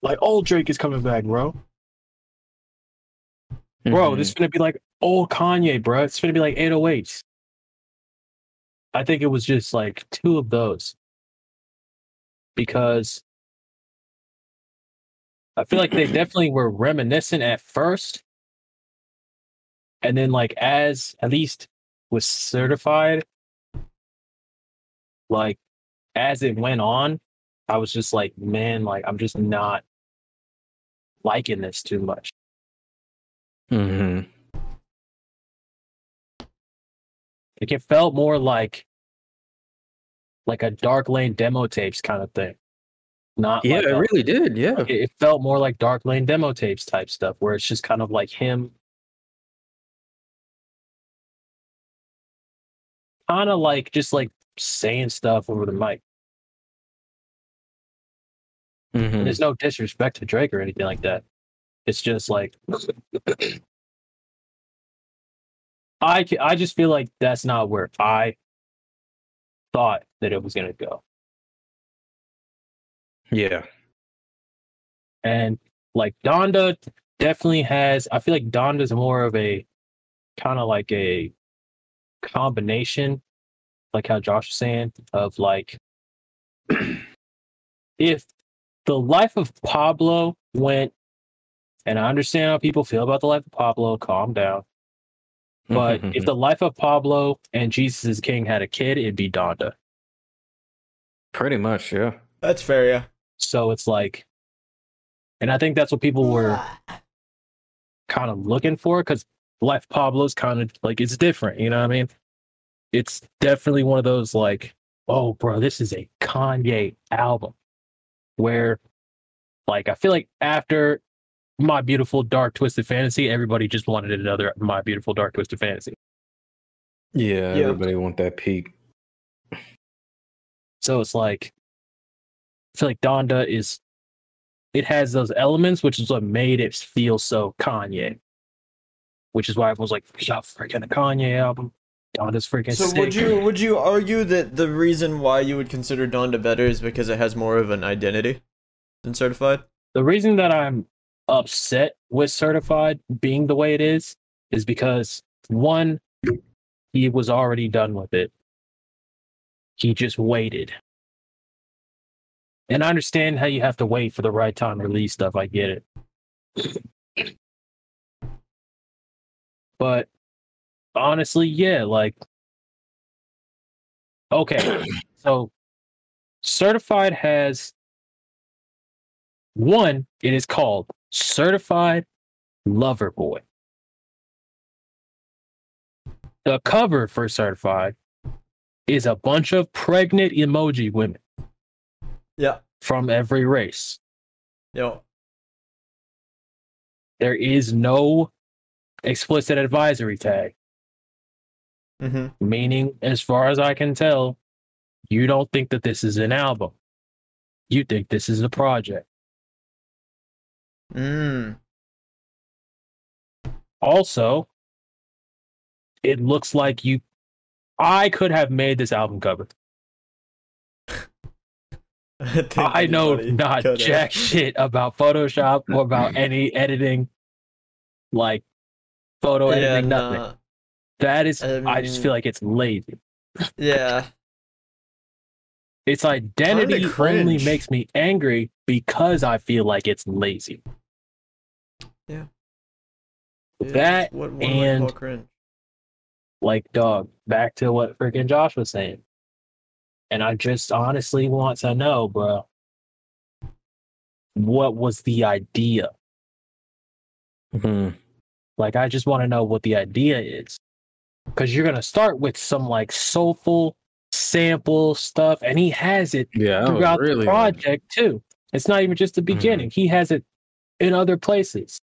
like, old Drake is coming back, bro. Mm-hmm. Bro, this is going to be like old Kanye, bro. It's going to be like eight oh eights. I think it was just like two of those. Because I feel like they definitely were reminiscent at first. And then, like, as at least was certified, like, as it went on, I was just like, man, like, I'm just not liking this too much. Mm-hmm. Like, it felt more like like a Dark Lane Demo Tapes kind of thing. Not yeah, like it really did, yeah. Like, it felt more like Dark Lane Demo Tapes type stuff, where it's just kind of like him kind of like just like saying stuff over the mic. Mm-hmm. There's no disrespect to Drake or anything like that. It's just like I I just feel like that's not where I thought that it was gonna go. Yeah, and like Donda definitely has. I feel like Donda's more of a kind of like a combination, like how Josh was saying, of like if The Life of Pablo went, and I understand how people feel about The Life of Pablo, calm down. But if The Life of Pablo and Jesus is King had a kid, it'd be Donda. Pretty much, yeah. That's fair, yeah. So it's like, and I think that's what people were kind of looking for, because Life of Pablo's kind of like, it's different, you know what I mean? It's definitely one of those like, oh, bro, this is a Kanye album. Where, like, I feel like after My Beautiful Dark Twisted Fantasy, everybody just wanted another My Beautiful Dark Twisted Fantasy. Yeah, yeah. Everybody want that peak. So it's like, I feel like Donda is, it has those elements, which is what made it feel so Kanye. Which is why everyone's like, yeah, freaking a Kanye album. Donda's freaking so sick. would you would you argue that the reason why you would consider Donda better is because it has more of an identity than Certified? The reason that I'm upset with Certified being the way it is is because, one, he was already done with it. He just waited. And I understand how you have to wait for the right time to release stuff. I get it. But honestly, yeah, like, okay, so Certified has, one, it is called Certified Lover Boy. The cover for Certified is a bunch of pregnant emoji women. Yeah. From every race. Yeah. There is no explicit advisory tag. Mm-hmm. Meaning, as far as I can tell, you don't think that this is an album. You think this is a project. Mm. Also, it looks like you... I could have made this album cover. I know not jack shit about Photoshop or about any editing, like photo yeah, editing, nah. nothing. That is, um, I just feel like it's lazy. Yeah. Its identity only makes me angry because I feel like it's lazy. Yeah. yeah that what, what and like dog, back to what freaking Josh was saying. And I just honestly want to know, bro, what was the idea? Mm-hmm. Like, I just want to know what the idea is. Because you're going to start with some, like, soulful sample stuff, and he has it yeah, throughout really the project, good. too. It's not even just the beginning. Mm-hmm. He has it in other places.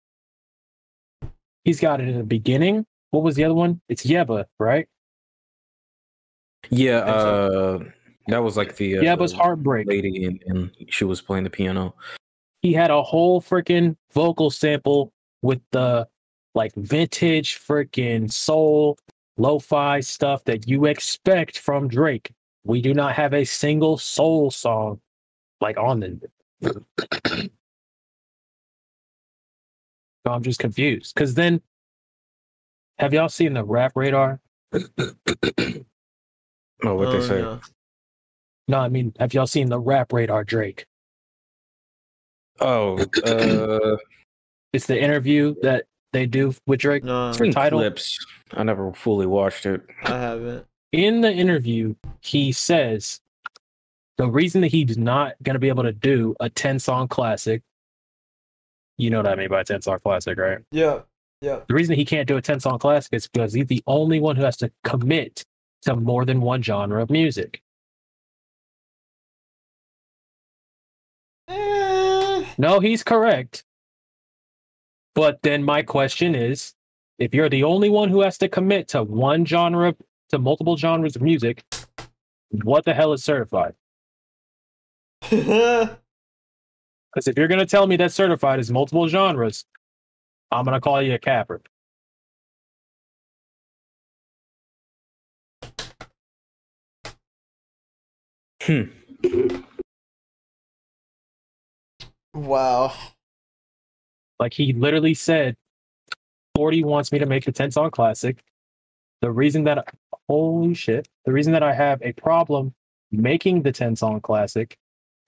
He's got it in the beginning. What was the other one? It's Yeba, right? Yeah, uh... that was like the uh, Yeba's heartbreak lady, and, and she was playing the piano. He had a whole freaking vocal sample with the like vintage freaking soul lo-fi stuff that you expect from Drake. We do not have a single soul song like on the. So I'm just confused because then, have y'all seen the Rap Radar? oh, what they oh, say. No. No, I mean, have y'all seen the Rap Radar Drake? Oh, uh... it's the interview that they do with Drake. No, for title. Clips. I never fully watched it. I haven't. In the interview, he says the reason that he's not going to be able to do a ten-song classic, you know what I mean by a ten-song classic, right? Yeah, yeah. The reason he can't do a ten-song classic is because he's the only one who has to commit to more than one genre of music. No, he's correct. But then my question is, if you're the only one who has to commit to one genre, to multiple genres of music, what the hell is Certified? Because if you're going to tell me that Certified is multiple genres, I'm going to call you a capper. Hmm. Wow. Like, he literally said, forty wants me to make a ten-song classic. The reason that... I, holy shit. The reason that I have a problem making the ten-song classic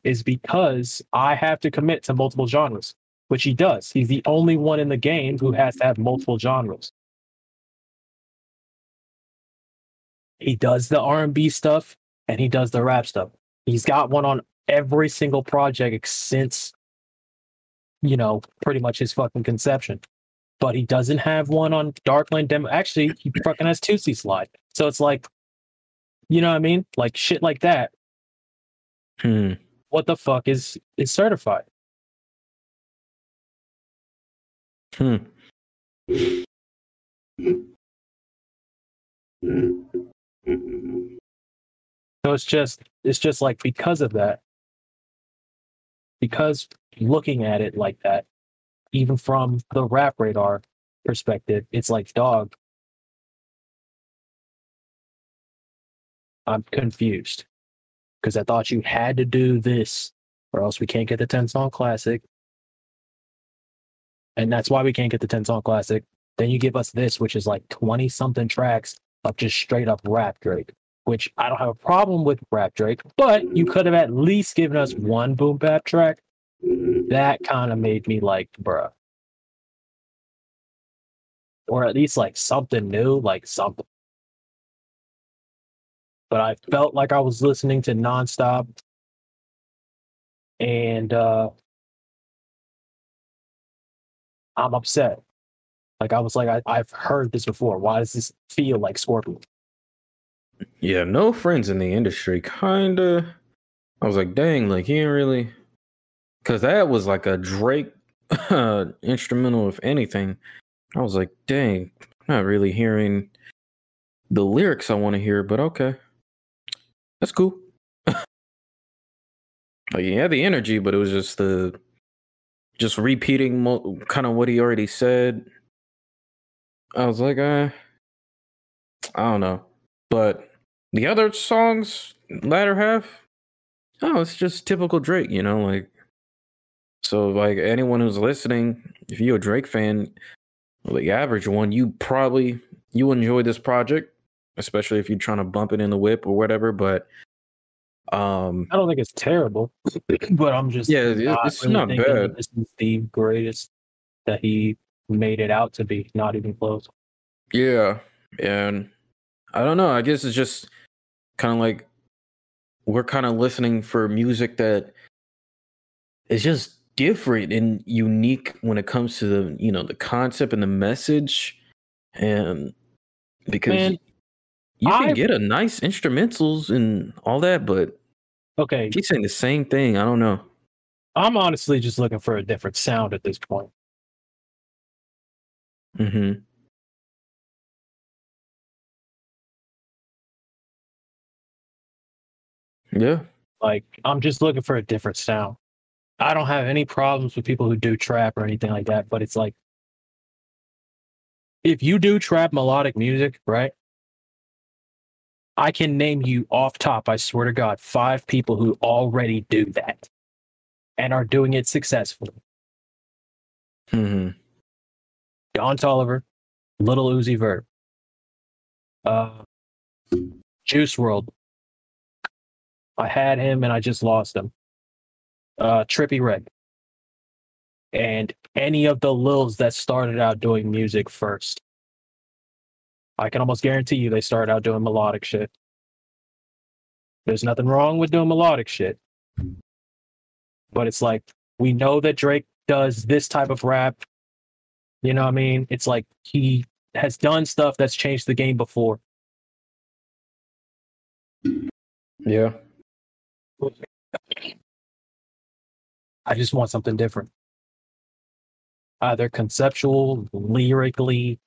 is because I have to commit to multiple genres, which he does. He's the only one in the game who has to have multiple genres. He does the R and B stuff, and he does the rap stuff. He's got one on every single project since... you know, pretty much his fucking conception. But he doesn't have one on Dark Lane Demo. Actually, he fucking has two C Slide. So it's like, you know what I mean? Like, shit like that. Hmm. What the fuck is, is Certified? Hmm. So it's just, it's just like, because of that, because looking at it like that, even from the Rap Radar perspective, it's like, dog, I'm confused. Because I thought you had to do this, or else we can't get the ten-song classic. And that's why we can't get the ten-song classic. Then you give us this, which is like twenty-something tracks of just straight-up rap Drake, which I don't have a problem with rap Drake, but you could have at least given us one boom-bap track. That kind of made me like, bruh. Or at least like something new, like something. But I felt like I was listening to Non-stop. And uh, I'm upset. Like I was like, I, I've heard this before. Why does this feel like Scorpion? Yeah, no friends in the industry. Kind of. I was like, dang, like he ain't really... Because that was like a Drake uh, instrumental, if anything. I was like, dang, I'm not really hearing the lyrics I want to hear, but okay. That's cool. Like, he had the energy, but it was just the, just repeating mo- kind of what he already said. I was like, uh, I don't know. But the other songs, latter half, Oh, it's just typical Drake, you know, like, so like anyone who's listening, if you're a Drake fan, like average one, you probably, you enjoy this project, especially if you're trying to bump it in the whip or whatever. But um, I don't think it's terrible, but I'm just, yeah, not it's really not bad. This is the greatest that he made it out to be, not even close. Yeah. And I don't know, I guess it's just kind of like, we're kind of listening for music that is just different and unique when it comes to the, you know, the concept and the message. And because Man, you can I've... get a nice instrumentals and all that, but okay, keep saying the same thing. I don't know. I'm honestly just looking for a different sound at this point. Mm-hmm. Yeah. Like, I'm just looking for a different sound. I don't have any problems with people who do trap or anything like that, but it's like, if you do trap melodic music, right? I can name you off top, I swear to God, five people who already do that and are doing it successfully. Mm-hmm. Don Toliver, Little Uzi Vert, uh, Juice world. I had him and I just lost him. Uh, Trippie Redd. And any of the Lils that started out doing music first. I can almost guarantee you they started out doing melodic shit. There's nothing wrong with doing melodic shit. But it's like, we know that Drake does this type of rap. You know what I mean? It's like, he has done stuff that's changed the game before. Yeah. I just want something different, either conceptual, lyrically.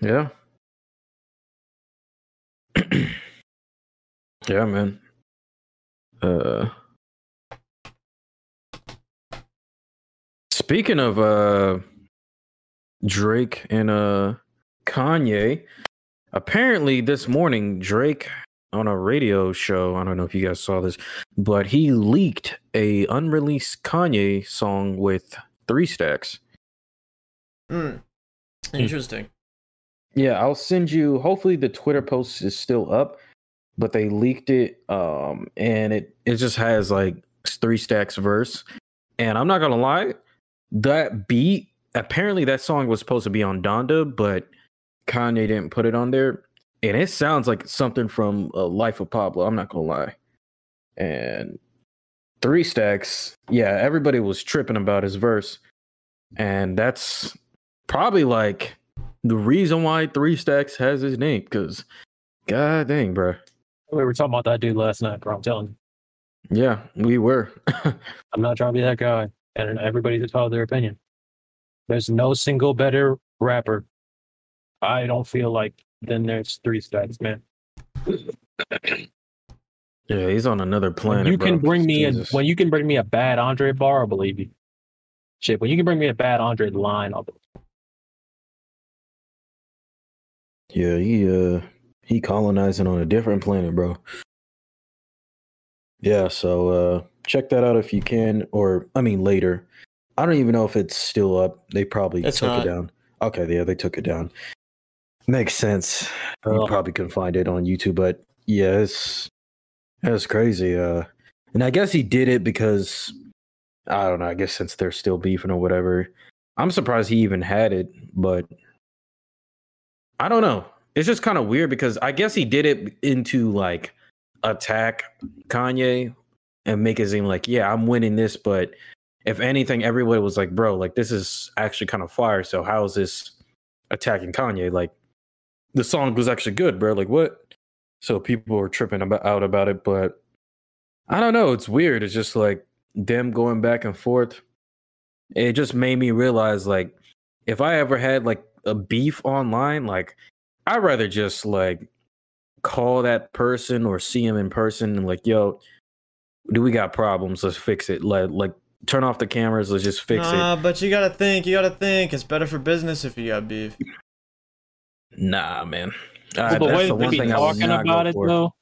Yeah. Yeah, man. Uh, speaking of uh, Drake and uh, Kanye, apparently this morning, Drake, on a radio show, I don't know if you guys saw this, but he leaked a unreleased Kanye song with Three Stacks. Hmm. Interesting. Yeah, I'll send you, hopefully the Twitter post is still up, but they leaked it, um, and it, it just has like Three Stacks verse. And I'm not going to lie, that beat, apparently that song was supposed to be on Donda, but Kanye didn't put it on there. And it sounds like something from uh, Life of Pablo, I'm not going to lie. And Three Stacks, yeah, everybody was tripping about his verse. And that's probably like the reason why Three Stacks has his name, because god dang, bro. We were talking about that dude last night, bro, I'm telling you. Yeah, we were. I'm not trying to be that guy. And everybody's entitled their opinion. There's no single better rapper, I don't feel like, then there's Three Stacks, man. Yeah, he's on another planet. When you can bro. bring me a, when you can bring me a bad Andre bar, I'll believe you. Shit, when you can bring me a bad Andre line, I'll believe you. Yeah, he uh he colonizing on a different planet, bro. Yeah, so uh check that out if you can, or I mean later. I don't even know if it's still up. They probably it's took not. it down. Okay, yeah, they took it down. Makes sense. You oh. probably can find it on YouTube, but yeah, it's that's crazy. Uh, and I guess he did it because I don't know. I guess since they're still beefing or whatever, I'm surprised he even had it. But I don't know. It's just kind of weird because I guess he did it into like attack Kanye and make it seem like, yeah, I'm winning this. But if anything, everybody was like, bro, like this is actually kind of fire. So how is this attacking Kanye? Like, the song was actually good, bro. Like, what? So people were tripping about, out about it, but I don't know. It's weird. It's just like them going back and forth. It just made me realize, like, if I ever had like a beef online, like, I'd rather just like call that person or see him in person and like, yo, do we got problems? Let's fix it. Like, like turn off the cameras. Let's just fix nah, it. But you gotta think. You gotta think. It's better for business if you got beef. Nah, man. Right, well, but that's the one thing I was not going for. Though,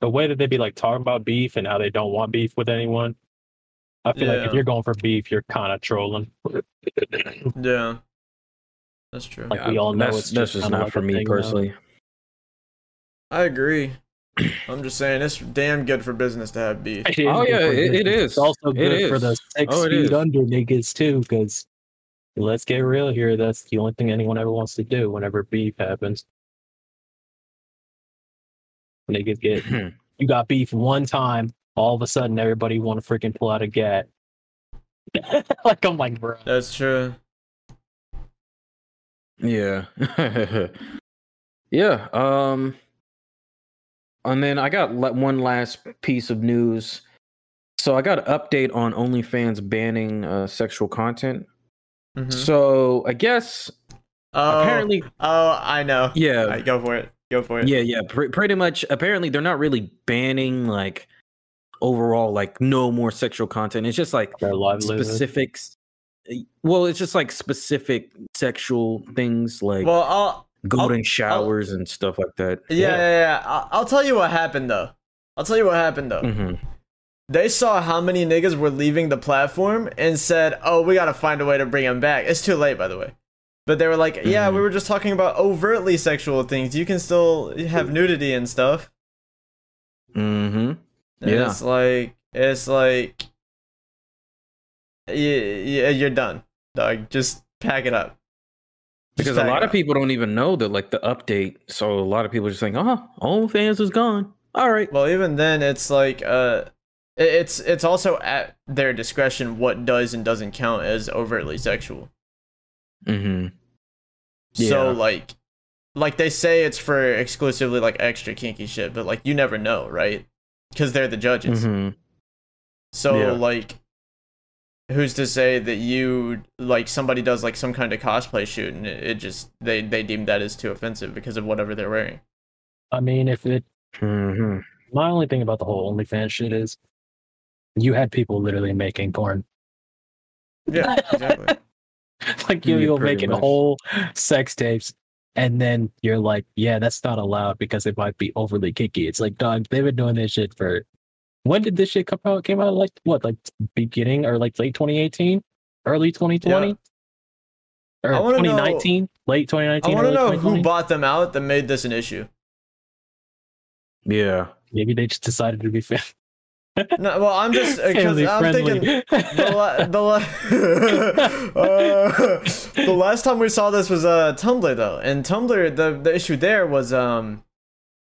the way that they be like talking about beef and how they don't want beef with anyone, I feel yeah. like if you're going for beef, you're kind of trolling. Yeah, that's true. Like yeah, we all know that's, it's that's just, just not like for me personally. Now. I agree. I'm just saying it's damn good for business to have beef. Oh yeah, it, it is. It's also good it for the six oh, feet under niggas too, because let's get real here. That's the only thing anyone ever wants to do whenever beef happens. Niggas get you got beef one time, all of a sudden everybody want to freaking pull out a gat. Like I'm like, bro. That's true. Yeah. Yeah. Um. And then I got one last piece of news. So I got an update on OnlyFans banning uh, sexual content. Mm-hmm. So I guess oh, apparently, oh, I know. Yeah, right, go for it. Go for it. Yeah, yeah. Pr- pretty much. Apparently, they're not really banning like overall, like no more sexual content. It's just like specifics. Well, it's just like specific sexual things, like well, I'll, golden I'll, showers I'll, and stuff like that. Yeah, yeah, yeah. yeah. I'll, I'll tell you what happened though. I'll tell you what happened though. Mm-hmm. They saw how many niggas were leaving the platform and said, "Oh, we gotta find a way to bring them back." It's too late, by the way. But they were like, yeah, we were just talking about overtly sexual things. You can still have nudity and stuff. Mm-hmm. Yeah. And it's like, it's like, yeah, you're done, dog. Just pack it up. Just because a lot of people don't even know that, like, the update. So a lot of people are just think, oh, OnlyFans is gone. All right. Well, even then, it's like, uh, it's it's also at their discretion what does and doesn't count as overtly sexual. Mm-hmm. Yeah. So like like they say it's for exclusively like extra kinky shit, but like you never know, right? Because they're the judges. Mm-hmm. So yeah. like who's to say that you like somebody does like some kind of cosplay shoot and it, it just they they deem that as too offensive because of whatever they're wearing. I mean, if it mm-hmm. my only thing about the whole OnlyFans shit is you had people literally making porn. Yeah, exactly. Like you, yeah, you're making much. whole sex tapes, and then you're like, "Yeah, that's not allowed because it might be overly kinky." It's like, dog, they've been doing this shit for. When did this shit come out? Came out like what, like beginning or like late twenty eighteen, early twenty twenty, yeah. or twenty nineteen, know, late twenty nineteen. I want to know who bought them out that made this an issue. Yeah, maybe they just decided to be fair. No, well, I'm just because I'm friendly. thinking the la- the, la- uh, the last time we saw this was uh Tumblr though, and Tumblr the, the issue there was um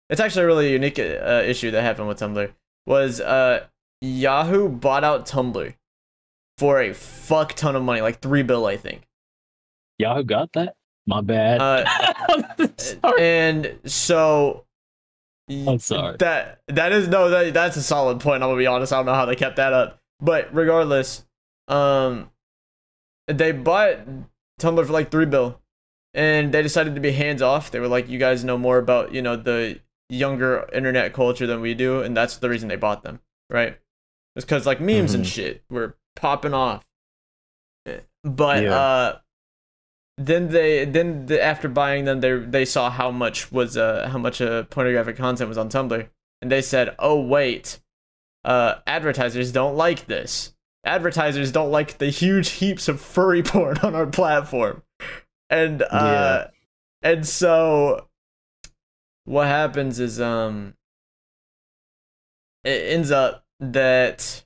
it's actually a really unique uh, issue that happened with Tumblr was uh Yahoo bought out Tumblr for a fuck ton of money, like three bill I think. Yahoo got that? My bad. Uh, and so. I'm sorry. That that is no that that's a solid point. I'm gonna be honest. I don't know how they kept that up, but regardless, um, they bought Tumblr for like three bill, and they decided to be hands off. They were like, "You guys know more about you know the younger internet culture than we do," and that's the reason they bought them, right? It's because like memes mm-hmm. and shit were popping off, but yeah. uh. Then they then the, after buying them they they saw how much was uh how much uh, pornographic content was on Tumblr and they said, "Oh wait, uh advertisers don't like this. Advertisers don't like the huge heaps of furry porn on our platform." And uh yeah. and so what happens is um it ends up that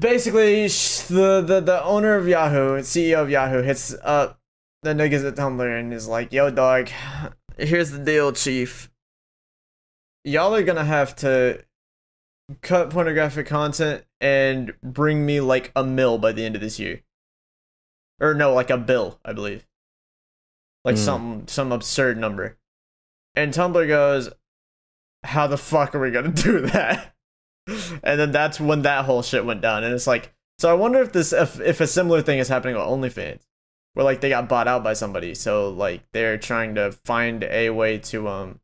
basically, the, the, the owner of Yahoo, C E O of Yahoo, hits up the niggas at Tumblr and is like, "Yo, dog, here's the deal, chief. Y'all are gonna have to cut pornographic content and bring me, like, a mil by the end of this year." Or no, like a bill, I believe. Like mm. some, some absurd number. And Tumblr goes, "How the fuck are we gonna do that?" And then that's when that whole shit went down, and it's like, so I wonder if this if, if a similar thing is happening with OnlyFans, where like they got bought out by somebody, so like they're trying to find a way to um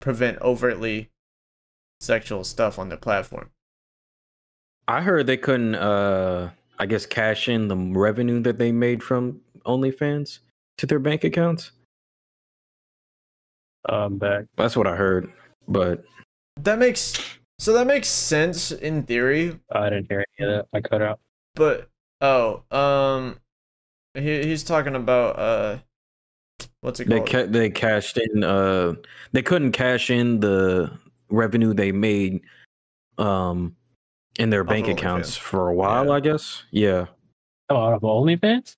prevent overtly sexual stuff on their platform. I heard they couldn't, uh, I guess, cash in the revenue that they made from OnlyFans to their bank accounts. Um, back. That's what I heard. But that makes so that makes sense in theory. I didn't hear any of that. I cut out. But oh, um, he he's talking about uh, what's it called? They ca- they cashed in. Uh, they couldn't cash in the revenue they made, um, in their bank accounts for a while. Yeah. I guess. Yeah. Oh, out of OnlyFans.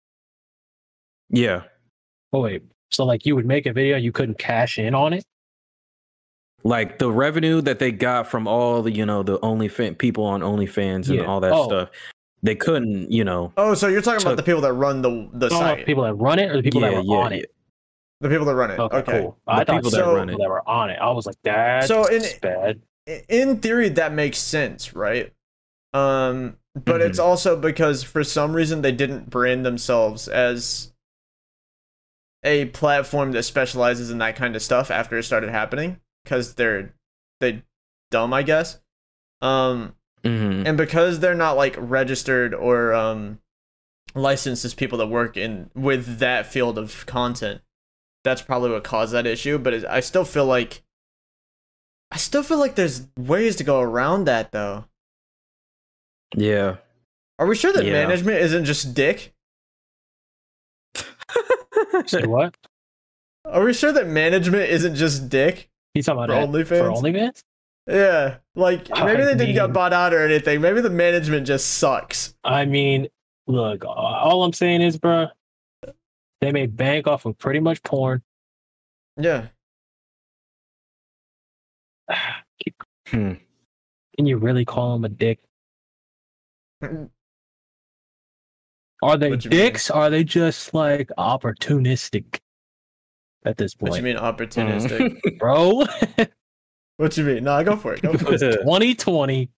Yeah. Oh wait. So like, you would make a video, you couldn't cash in on it. Like the revenue that they got from all the, you know, the OnlyFans people on OnlyFans and yeah. all that oh. stuff, they couldn't, you know. Oh, so you're talking took... about the people that run the the oh, site, people that run it, or the people yeah, that were yeah, on yeah. it. The people that run it. Okay, okay. Cool. I the thought people so, that run it that were on it. I was like, that's so in, bad. In theory, that makes sense, right? Um, but mm-hmm. it's also because for some reason they didn't brand themselves as a platform that specializes in that kind of stuff after it started happening. Because they're they dumb, I guess. Um, mm-hmm. And because they're not like registered or um, licensed as people that work in with that field of content, that's probably what caused that issue. But it, I still feel like I still feel like there's ways to go around that, though. Yeah. Are we sure that yeah. management isn't just dick? Say what? Are we sure that management isn't just dick? He's talking about for OnlyFans. For OnlyFans? Yeah. Like, maybe I they mean, didn't get bought out or anything. Maybe the management just sucks. I mean, look, all I'm saying is, bro, they made bank off of pretty much porn. Yeah. Hmm. Can you really call him a dick? Are they dicks? Mean? Are they just, like, opportunistic? At this point. What you mean opportunistic? Mm. Bro. What you mean? No, go for it. Go for it. twenty twenty.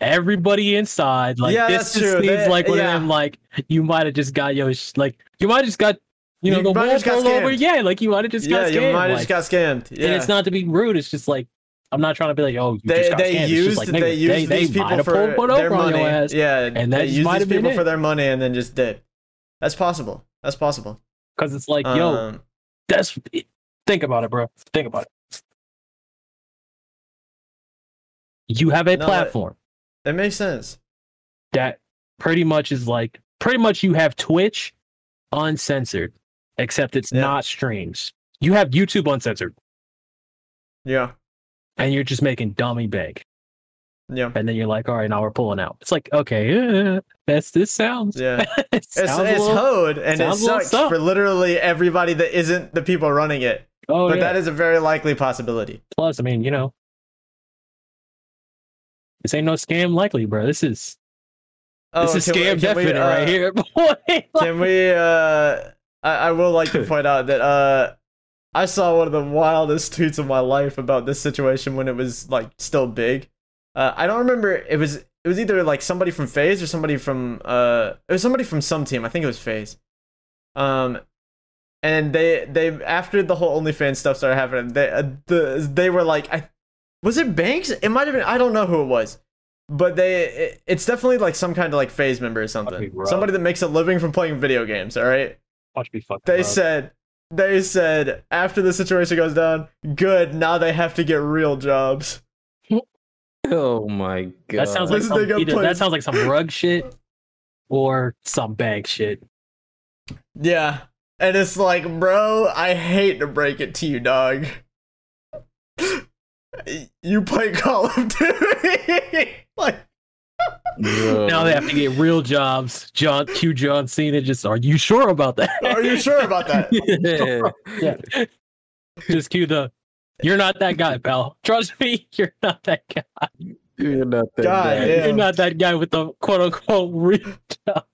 Everybody inside. Like yeah, this just seems they, like one yeah. of them, like you might have just got your like you might have just got you know you the world roll over. Yeah, like you might have just yeah, got scammed. Yeah, you might have like, just got scammed. Yeah. And it's not to be rude, it's just like I'm not trying to be like, oh, you they, just got they scammed. Used, like, they, they used they, these they people for their money. Yeah, and they used these people for their money and then just did. That's possible. That's possible. Because it's like, yo, That's think about it, bro. Think about it. You have a no, platform. That, that makes sense. That pretty much is like pretty much you have Twitch uncensored, except it's yeah. not streams. You have YouTube uncensored. Yeah. And you're just making dummy bank. Yeah. And then you're like, all right, now we're pulling out. It's like, okay, uh, that's this sounds. Yeah. it sounds it's it's little, hoed and it sucks for literally everybody that isn't the people running it. Oh, but yeah. that is a very likely possibility. Plus, I mean, you know, this ain't no scam likely, bro. This is oh, this is scam we, definite we, uh, right here. Boy, can we? Uh, I, I will like to point out that uh, I saw one of the wildest tweets of my life about this situation when it was like still big. Uh, I don't remember. It was it was either like somebody from FaZe or somebody from uh it was somebody from some team. I think it was FaZe. Um, and they they after the whole OnlyFans stuff started happening, they uh, the, they were like, I, was it Banks? It might have been. I don't know who it was, but they it, it's definitely like some kind of like FaZe member or something. Somebody that makes a living from playing video games. All right. Watch me fucking. They rough. said they said after the situation goes down, good. Now they have to get real jobs. Oh my god! That sounds like some, either, that sounds like some rug shit or some bank shit. Yeah, and it's like, bro, I hate to break it to you, dog. You play Call of Duty, like bro. Now they have to get real jobs. John Q. John Cena. Just, are you sure about that? Are you sure about that? yeah. yeah. Just cue the. You're not that guy, pal. Trust me, you're not that guy. You're not that God, guy. Yeah. You're not that guy with the quote unquote real job.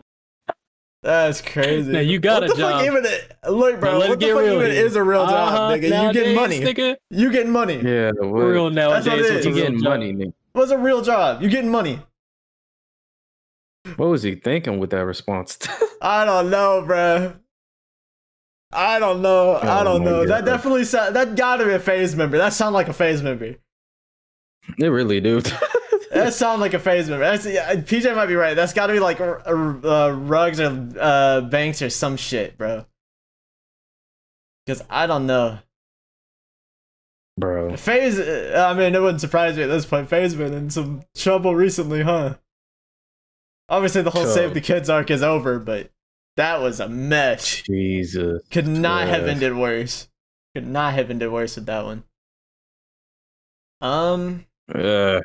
That's crazy. Now, you got what a the job. Fuck even it, look, bro, now, what the fuck even here. Is a real job, uh-huh, nigga? Nowadays, you get money. Nigga. You get money. Yeah, the word. Real nowadays. That's what it is. You getting money, nigga. What's a real job? You getting money. What was he thinking with that response? I don't know, bro. I don't know. Oh, I don't know. God. That definitely sound, that gotta be a FaZe member. That sound like a FaZe member. It really do. That sound like a FaZe member. That's, yeah, P J might be right. That's gotta be like uh, uh, Rugs or uh, Banks or some shit, bro. Because I don't know. Bro. FaZe, I mean, it wouldn't surprise me at this point. FaZe's been in some trouble recently, huh? Obviously, the whole Trouble. Save the Kids arc is over, but that was a mess. Jesus. Could not Christ. have ended worse. Could not have ended worse with that one. Um. Uh.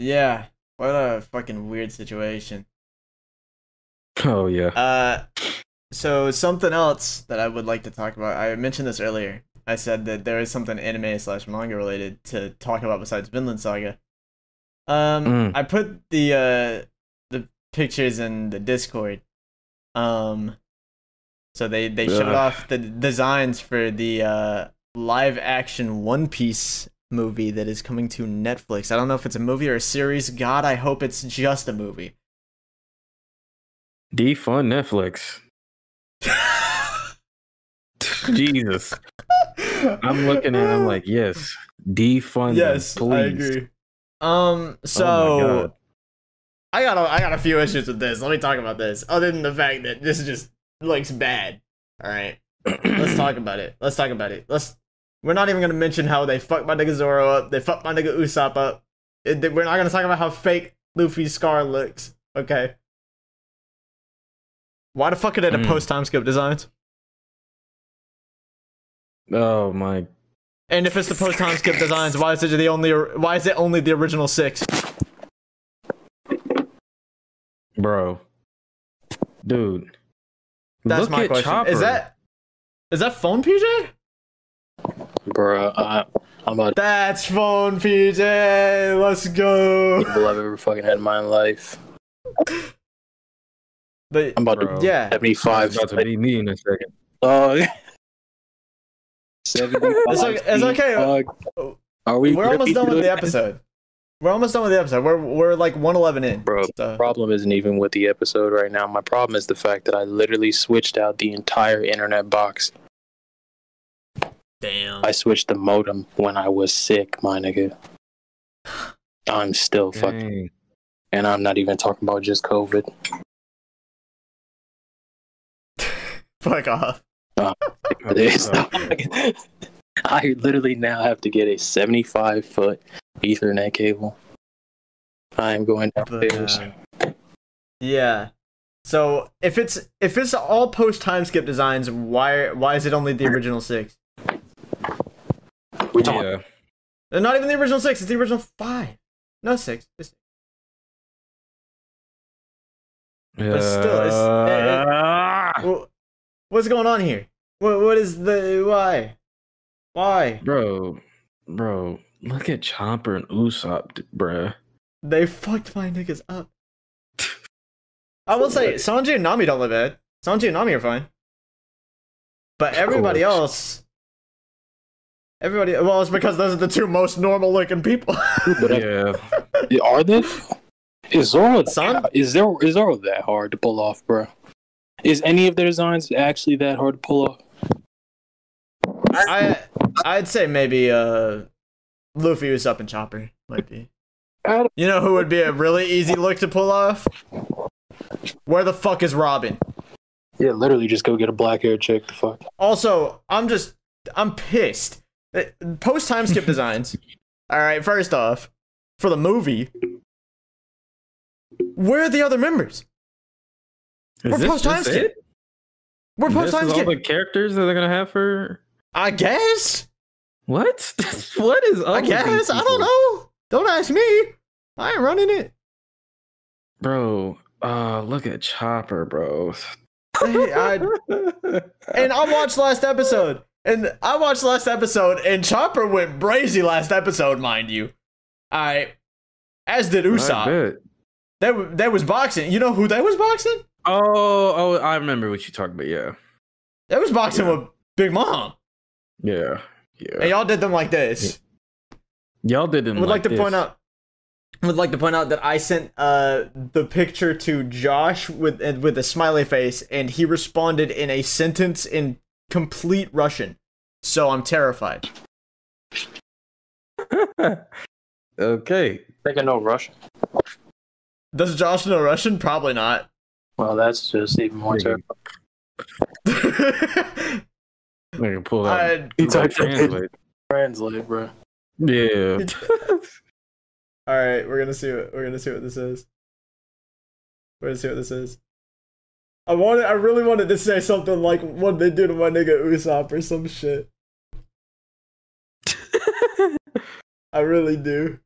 Yeah. What a fucking weird situation. Oh, yeah. Uh, so something else that I would like to talk about. I mentioned this earlier. I said that there is something anime slash manga related to talk about besides Vinland Saga. Um, mm. I put the uh, the pictures in the Discord. Um, so they, they showed Ugh. off the designs for the uh, live action One Piece movie that is coming to Netflix. I don't know if it's a movie or a series. God, I hope it's just a movie. Defund Netflix. Jesus. I'm looking at it, I'm like, yes, defund yes, them, please. I agree. Um, so oh I got a, I got a few issues with this. Let me talk about this. Other than the fact that this just looks bad. All right, let's talk about it. Let's talk about it. Let's. We're not even gonna mention how they fucked my nigga Zoro up. They fucked my nigga Usopp up. It, they, we're not gonna talk about how fake Luffy's scar looks. Okay. Why the fuck are they the mm. post time skip designs? Oh my! And if it's the post time skip designs, why is it the only? Why is it only the original six? Bro, dude, that's look my at question. Chopper. Is that is that phone P J? Bro, I, I'm a. That's phone P J. Let's go. People I've ever fucking had in my life. But I'm about bro, to yeah. seventy-five. About to be me in a second. Oh. Uh, It's okay. It's okay. Uh, are we we're almost done with the episode. We're almost done with the episode. We're we're like one eleven in. Bro, so. The problem isn't even with the episode right now. My problem is the fact that I literally switched out the entire internet box. Damn. I switched the modem when I was sick, my nigga. I'm still Dang. fucking, and I'm not even talking about just COVID. Fuck off. Uh, I literally now have to get a seventy-five foot Ethernet cable. I'm going downstairs. But, uh, yeah. So if it's if it's all post time skip designs, why why is it only the original six? We're talking. Yeah. They're not even the original six. It's the original five. No six. It's six. Yeah. But still, it's. It, it, well, what's going on here? What what is the why? Why? Bro, bro, look at Chopper and Usopp, bruh. They fucked my niggas up. I will say Sanji and Nami don't look bad. Sanji and Nami are fine. But everybody else Everybody well it's because those are the two most normal looking people. Yeah. Are they? Is Zoro that, is there is Zoro that hard to pull off, bro? Is any of their designs actually that hard to pull off? I I'd say maybe uh, Luffy was up in Chopper might be. You know who would be a really easy look to pull off? Where the fuck is Robin? Yeah, literally just go get a black hair chick. The fuck. Also, I'm just I'm pissed. Post time skip designs. All right, first off, for the movie, where are the other members? Is We're post time skip. It? We're post time skip. All the characters that they're gonna have for. I guess. What? What is? Up I guess I don't know. Don't ask me. I ain't running it. Bro, uh, look at Chopper, bro. Hey, I, and I watched last episode, and I watched last episode, and Chopper went brazy last episode, mind you. I, as did Usopp. They they was boxing. You know who they was boxing? Oh, oh! I remember what you talked about. Yeah, that was boxing yeah. with Big Mom. Yeah, yeah. And y'all did them like this. Yeah. Y'all did them. I would like, like to this. point out. Would like to point out that I sent uh the picture to Josh with uh, with a smiley face, and he responded in a sentence in complete Russian. So I'm terrified. Okay. I think I know Russian. Does Josh know Russian? Probably not. Well, that's just even more terrible. I can pull that. I, Translate, bro. Yeah. All right, we're gonna see what we're gonna see what this is. We're gonna see what this is. I wanted, I really wanted to say something like what they do to my nigga Usopp or some shit. I really do.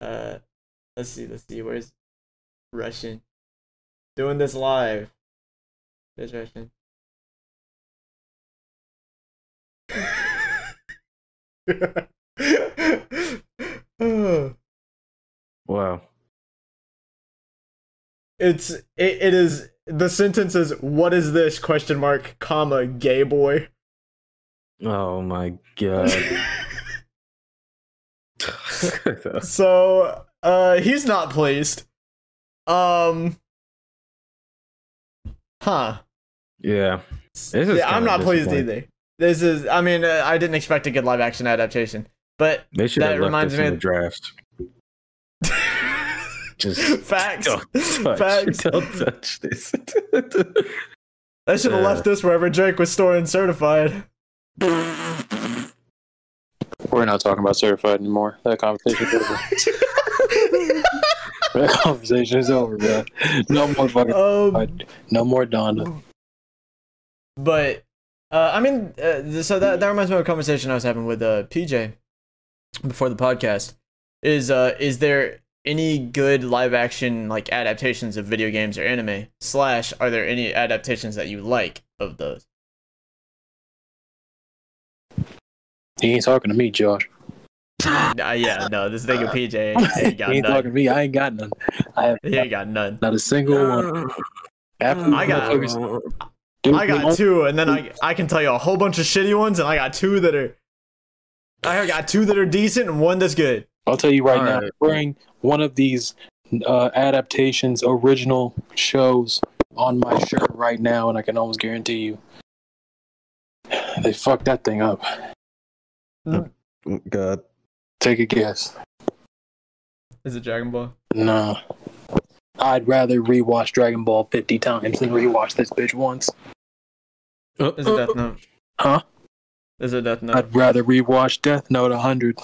Uh, let's see, let's see. Where's Russian? Doing this live. There's Russian. Wow. It's it, it is the sentence is what is this question mark comma gay boy. Oh my god. So uh he's not pleased. Um Huh. Yeah. This is yeah I'm not pleased either. This is I mean uh, I didn't expect a good live action adaptation. But they should that have left reminds this me in the draft. Just facts. Don't touch, facts. Don't touch this. They should have uh, left this wherever Drake was storing Certified. We're not talking about Certified anymore. That conversation is over. That conversation is over, bro. No more fucking. Um, no more Donda. But uh, I mean, uh, so that that reminds me of a conversation I was having with uh, P J. Before the podcast is uh is there any good live action like adaptations of video games or anime slash are there any adaptations that you like of those? He ain't talking to me, Josh. Uh, yeah, no, this nigga P J ain't, ain't got he ain't none. Talking to me. I ain't got none. I have he ain't got none. Not a single one. After I got focus, I got two, and then I I can tell you a whole bunch of shitty ones, and I got two that are. I got two that are decent and one that's good. I'll tell you right All now, right. Wearing one of these uh, adaptations, original shows on my shirt right now, and I can almost guarantee you they fucked that thing up. Oh, God. Take a guess. Is it Dragon Ball? No. I'd rather rewatch Dragon Ball fifty times than rewatch this bitch once. Uh, Is it Death Note? Huh? Is it Death Note? I'd rather rewatch Death Note a hundred.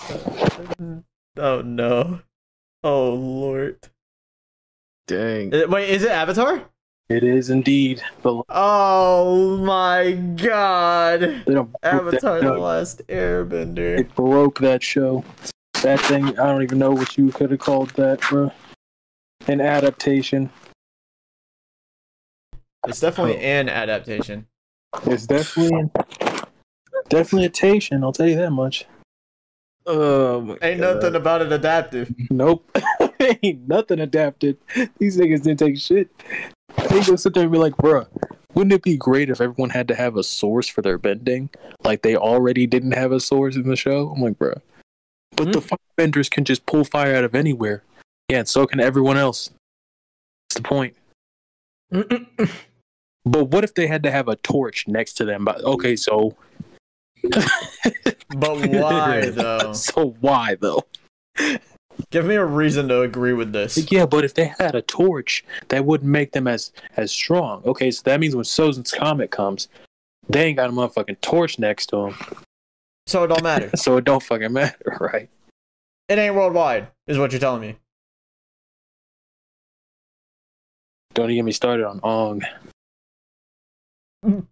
Oh no! Oh lord! Dang! Is it, wait, is it Avatar? It is indeed. The... Oh my god! Avatar: The Last Airbender. It broke that show. That thing. I don't even know what you could have called that, bro. An adaptation. It's definitely an adaptation. It's definitely. Definitely a tation, I'll tell you that much. Oh my Ain't God. Nothing about it adaptive. Nope. Ain't nothing adapted. These niggas didn't take shit. They go sit there and be like, bruh, wouldn't it be great if everyone had to have a source for their bending? Like they already didn't have a source in the show? I'm like, bruh. But mm-hmm. the firebenders can just pull fire out of anywhere. Yeah, and so can everyone else. That's the point. Mm-mm. But what if they had to have a torch next to them? But okay, so... But why though? So why though? Give me a reason to agree with this. Yeah, but if they had a torch, that wouldn't make them as as strong. Okay, so that means when Sozin's comet comes, they ain't got a motherfucking torch next to them. So it don't matter. So it don't fucking matter, right? It ain't worldwide, is what you're telling me. Don't even get me started on Ong. Mm.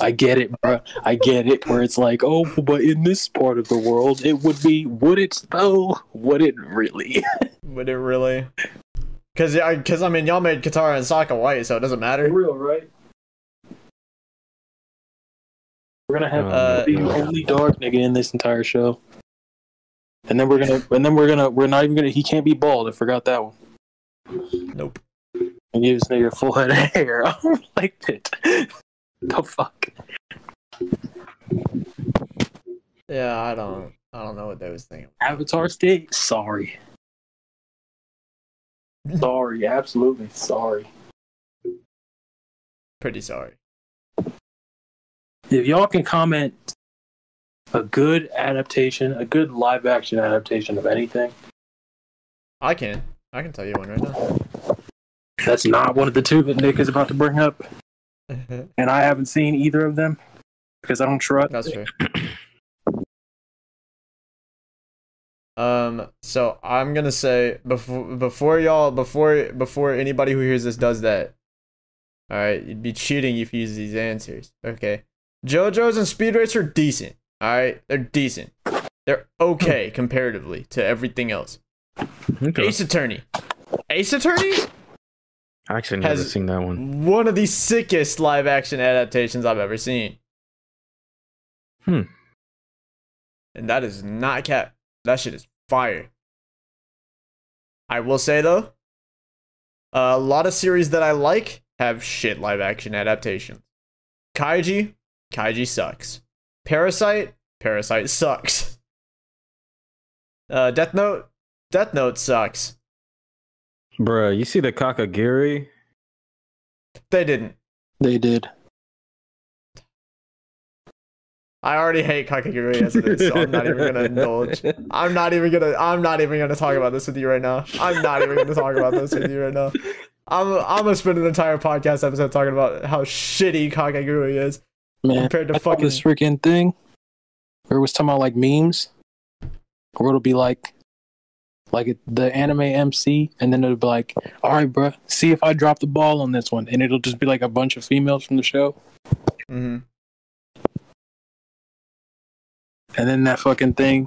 I get it, bro. I get it. Where it's like, oh, but in this part of the world, it would be. Would it though? Would it really? Would it really? Because, because I mean, y'all made Katara and Sokka white, so it doesn't matter. For real, right? We're gonna have uh, the only dark nigga in this entire show, and then we're gonna, and then we're gonna, we're not even gonna. He can't be bald. I forgot that one. Nope. And give this nigga full head of hair. I don't like it. The fuck? Yeah, I don't, I don't know what they was thinking. Avatar stick? Sorry. Sorry, absolutely sorry. Pretty sorry. If y'all can comment a good adaptation, a good live action adaptation of anything, I can, I can tell you one right now. That's not one of the two that Nick is about to bring up. And I haven't seen either of them. because I don't trust. That's true. Um, so I'm gonna say before before y'all before before anybody who hears this does that. All right, you'd be cheating if you use these answers. Okay, JoJo's and Speed Racer are decent. All right, they're decent. They're okay comparatively to everything else. Okay. Ace Attorney, Ace Attorney. I actually never has seen that one. One of the sickest live action adaptations I've ever seen. Hmm. And that is not cap. That shit is fire. I will say though, a lot of series that I like have shit live action adaptations. Kaiji, Kaiji sucks. Parasite, Parasite sucks. Uh, Death Note, Death Note sucks. Bruh, you see the Kakegurui? They didn't. They did. I already hate Kakegurui as it is, so I'm not even gonna indulge. I'm not even gonna. I'm not even gonna talk about this with you right now. I'm not even gonna talk about this with you right now. I'm. I'm gonna spend an entire podcast episode talking about how shitty Kakegurui is, man, compared to I fucking this freaking thing. Or was talking about like memes, or it'll be like, like the anime M C, and then it'll be like, all right, bro, see if I drop the ball on this one, and it'll just be like a bunch of females from the show. Mm-hmm. And then that fucking thing,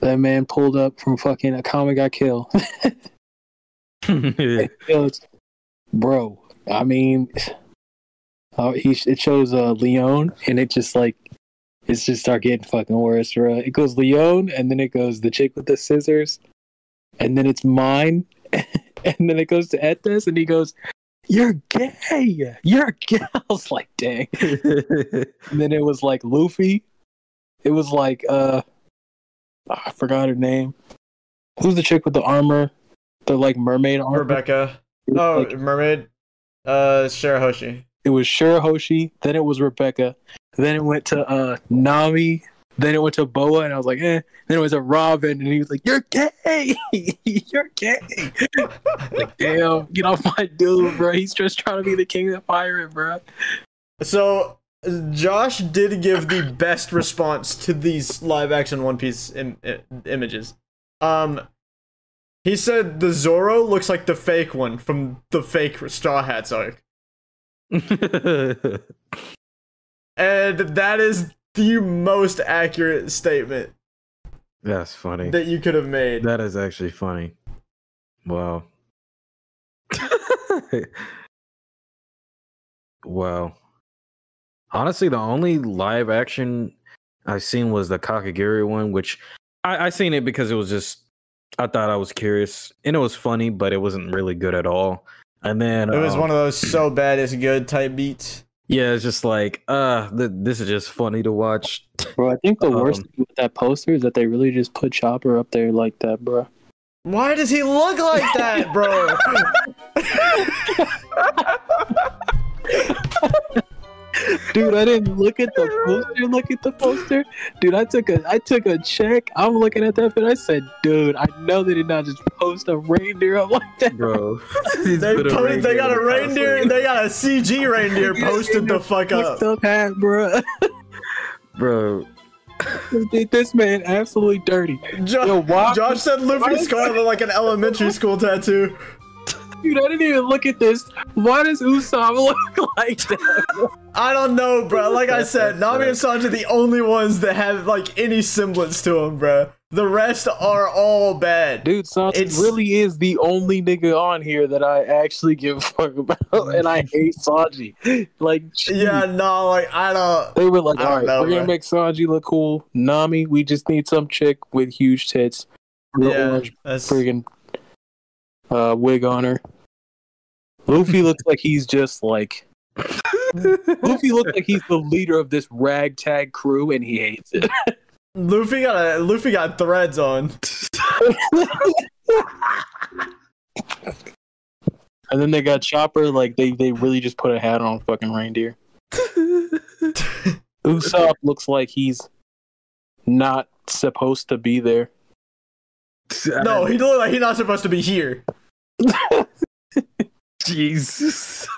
that man pulled up from fucking A Comic Got Killed. Yeah. Bro, I mean, uh, he it shows uh, Leon, and it just like, it's just start getting fucking worse, bro. It goes Leon, and then it goes the chick with the scissors, and then it's mine, and then it goes to Etes, and he goes, "You're gay! You're gay!" I was like, dang. And then it was like Luffy. It was like, uh, oh, I forgot her name. Who's the chick with the armor? The like mermaid armor? Rebecca. Oh, like, mermaid. Uh, Shirahoshi. It was Shirahoshi. Then it was Rebecca. Then it went to uh Nami. Then it went to Boa, and I was like, eh. Then it was a Robin, and he was like, "You're gay! You're gay!" Like, damn, get off my dude, bro. He's just trying to be the king of the pirate, bro. So, Josh did give the best response to these live-action One Piece im- images. Um, he said the Zoro looks like the fake one from the fake Straw Hats arc. And that is the most accurate statement. That's funny. That you could have made. That is actually funny. Wow. Wow. Honestly, the only live action I've seen was the Kakegurui one, which I, I seen it because it was just, I thought I was curious. And it was funny, but it wasn't really good at all. And then it was um, one of those so bad it's good type beats. Yeah, it's just like, uh, th- this is just funny to watch. Bro, I think the worst um, thing with that poster is that they really just put Chopper up there like that, bro. Why does he look like that, bro? Dude, I didn't look at the poster. Look at the poster. Dude, I took a I took a check. I'm looking at that, and I said, dude, I know they did not just post a reindeer up like that. Bro. they, po- they got a reindeer. They got a C G reindeer posted the fuck up. up hat, bro. Bro. Dude, this man absolutely dirty. Jo- Yo, why- Josh said Luffy's scar looked like an elementary school tattoo. Dude, I didn't even look at this. Why does Usopp look like that? I don't know, bro. Like I said, Nami and Sanji are the only ones that have like any semblance to him, bro. The rest are all bad. Dude, Sanji it's... really is the only nigga on here that I actually give a fuck about, and I hate Sanji. Like, geez. Yeah, no, like I don't. They were like, all right, know, we're bro. gonna make Sanji look cool. Nami, we just need some chick with huge tits, real yeah, orange, that's... friggin' uh, wig on her. Luffy looks like he's just like Luffy looks like he's the leader of this ragtag crew, and he hates it. Luffy got a Luffy got threads on. And then they got Chopper. Like they, they really just put a hat on a fucking reindeer. Usopp looks like he's not supposed to be there. No, he looked like he's not supposed to be here. Jesus.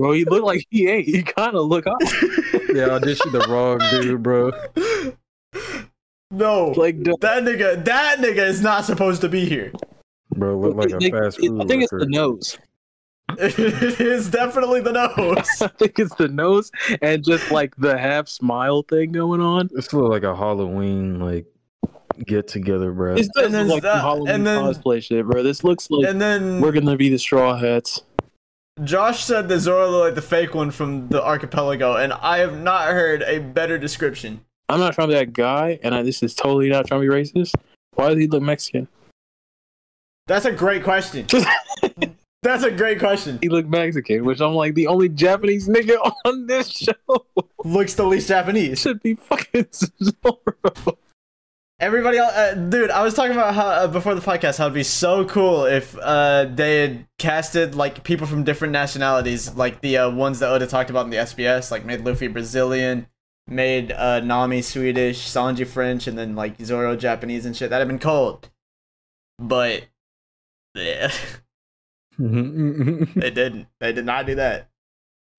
bro. He looked like he ate. He kind of looked up. Yeah, auditioned the wrong dude, bro. No, like the, that nigga, that nigga is not supposed to be here, bro. Look like a fast food record. I think it's the nose. It is definitely the nose. I think it's the nose and just like the half smile thing going on. It's like a Halloween like get together, bro. It's and then like that, Halloween and then, cosplay shit, bro. This looks like and then, we're gonna be the Straw Hats. Josh said that Zora looked like the fake one from the Archipelago, and I have not heard a better description. I'm not trying to be that guy, and I, this is totally not trying to be racist. Why does he look Mexican? That's a great question. That's a great question. He looked Mexican, which I'm like the only Japanese nigga on this show. Looks the least Japanese. Should be fucking horrible. Everybody else, uh, dude, I was talking about how uh, before the podcast how it'd be so cool if uh, they had casted like people from different nationalities, like the uh, ones that Oda talked about in the S B S, like made Luffy Brazilian, made uh, Nami Swedish, Sanji French, and then like Zoro Japanese and shit. That'd have been cold, but yeah. they didn't. They did not do that.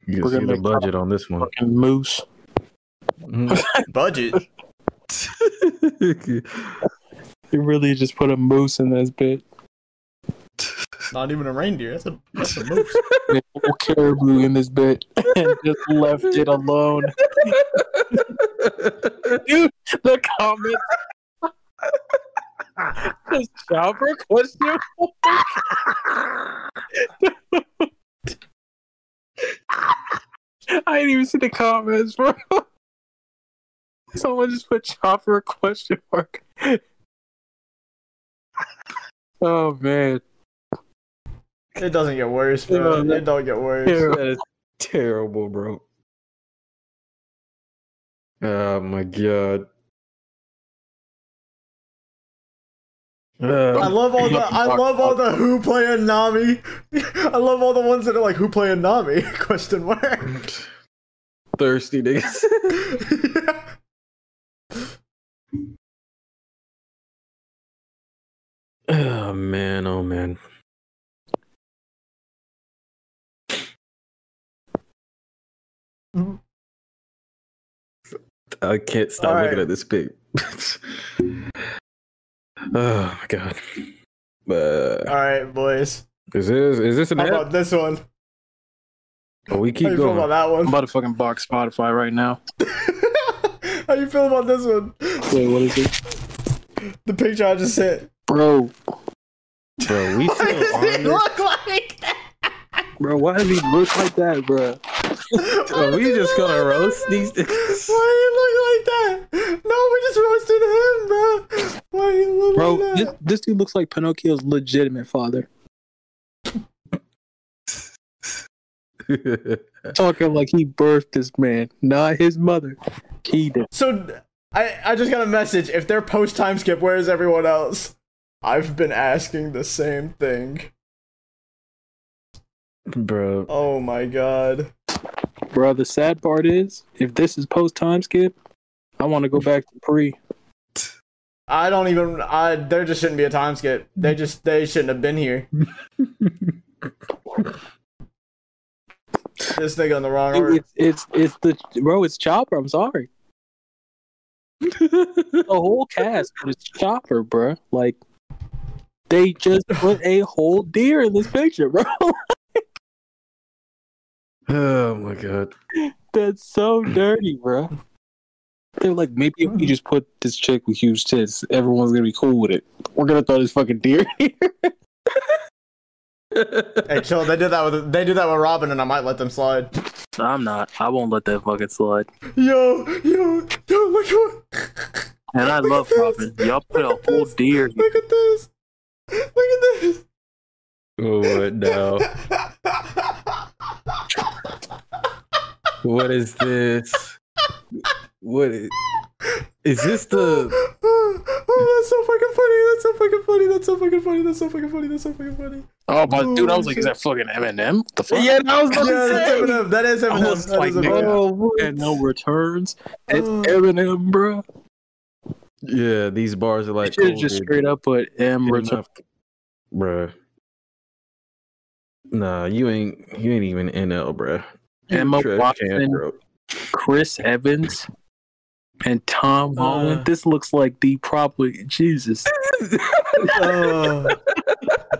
You can see the budget on this one. Fucking moose. Budget? They really just put a moose in this bit. Not even a reindeer. That's a, that's a moose. They put a caribou in this bit and just left it alone. Dude, the comments. Is Chopper question? I didn't even see the comments, bro. Someone just put Chopper a question mark. Oh man, it doesn't get worse, bro. Yeah, it don't get worse. That is terrible, bro. Oh my god. Uh, I love all the I love all the who playing Nami. I love all the ones that are like who playing Nami? Question mark. Thirsty niggas. Yeah. Oh man! Oh man! I can't stop all looking right. at this pic. Oh my god! Uh, All right, boys. Is this is this an How about ad? This one? Oh, we keep How you going. Feel about that one? I'm about to fucking box Spotify right now. How you feel about this one? Wait, what is it? The picture I just sent, bro. Bro, we. Why still does on he this? Look like that? Bro, why does he look like that, bro? Are we just gonna roast these things? Why do you look like that? No, we just roasted him, bro. Why do you look bro, like that? Bro, this, this dude looks like Pinocchio's legitimate father. Talking like he birthed this man, not his mother. He did. So, I, I just got a message. If they're post time skip, where is everyone else? I've been asking the same thing. Bro. Oh my god. Bro, the sad part is, if this is post time skip, I want to go back to pre. I don't even. I there just shouldn't be a time skip. They just they shouldn't have been here. This nigga on the wrong order. It's, it's it's the bro. It's Chopper. I'm sorry. The whole cast was Chopper, bro. Like they just put a whole deer in this picture, bro. Oh my god, that's so dirty, bro. They're like, maybe if we just put this chick with huge tits, everyone's gonna be cool with it. We're gonna throw this fucking deer in here. Hey, chill. They did that with they did that with Robin, and I might let them slide. I'm not. I won't let that fucking slide. Yo, yo, yo! Look at And I look love Robin. Y'all put look a whole this. Deer. Here. Look at this. Look at this. What now? What is this? What is, is this the? Oh, that's so fucking funny! That's so fucking funny! That's so fucking funny! That's so fucking funny! That's so fucking funny! Oh, but oh, dude, I was like, shit. Is that fucking Eminem? What the fuck? Yeah, that was Eminem. That is Eminem. That like, is Eminem. Oh, and no returns. It's oh. Eminem, bro. Yeah, these bars are like. Should just straight up put M return, bro. Nah, you ain't you ain't even N L, bro. Emma Watson, Chris Evans, and Tom uh, Holland. This looks like the probably Jesus. uh,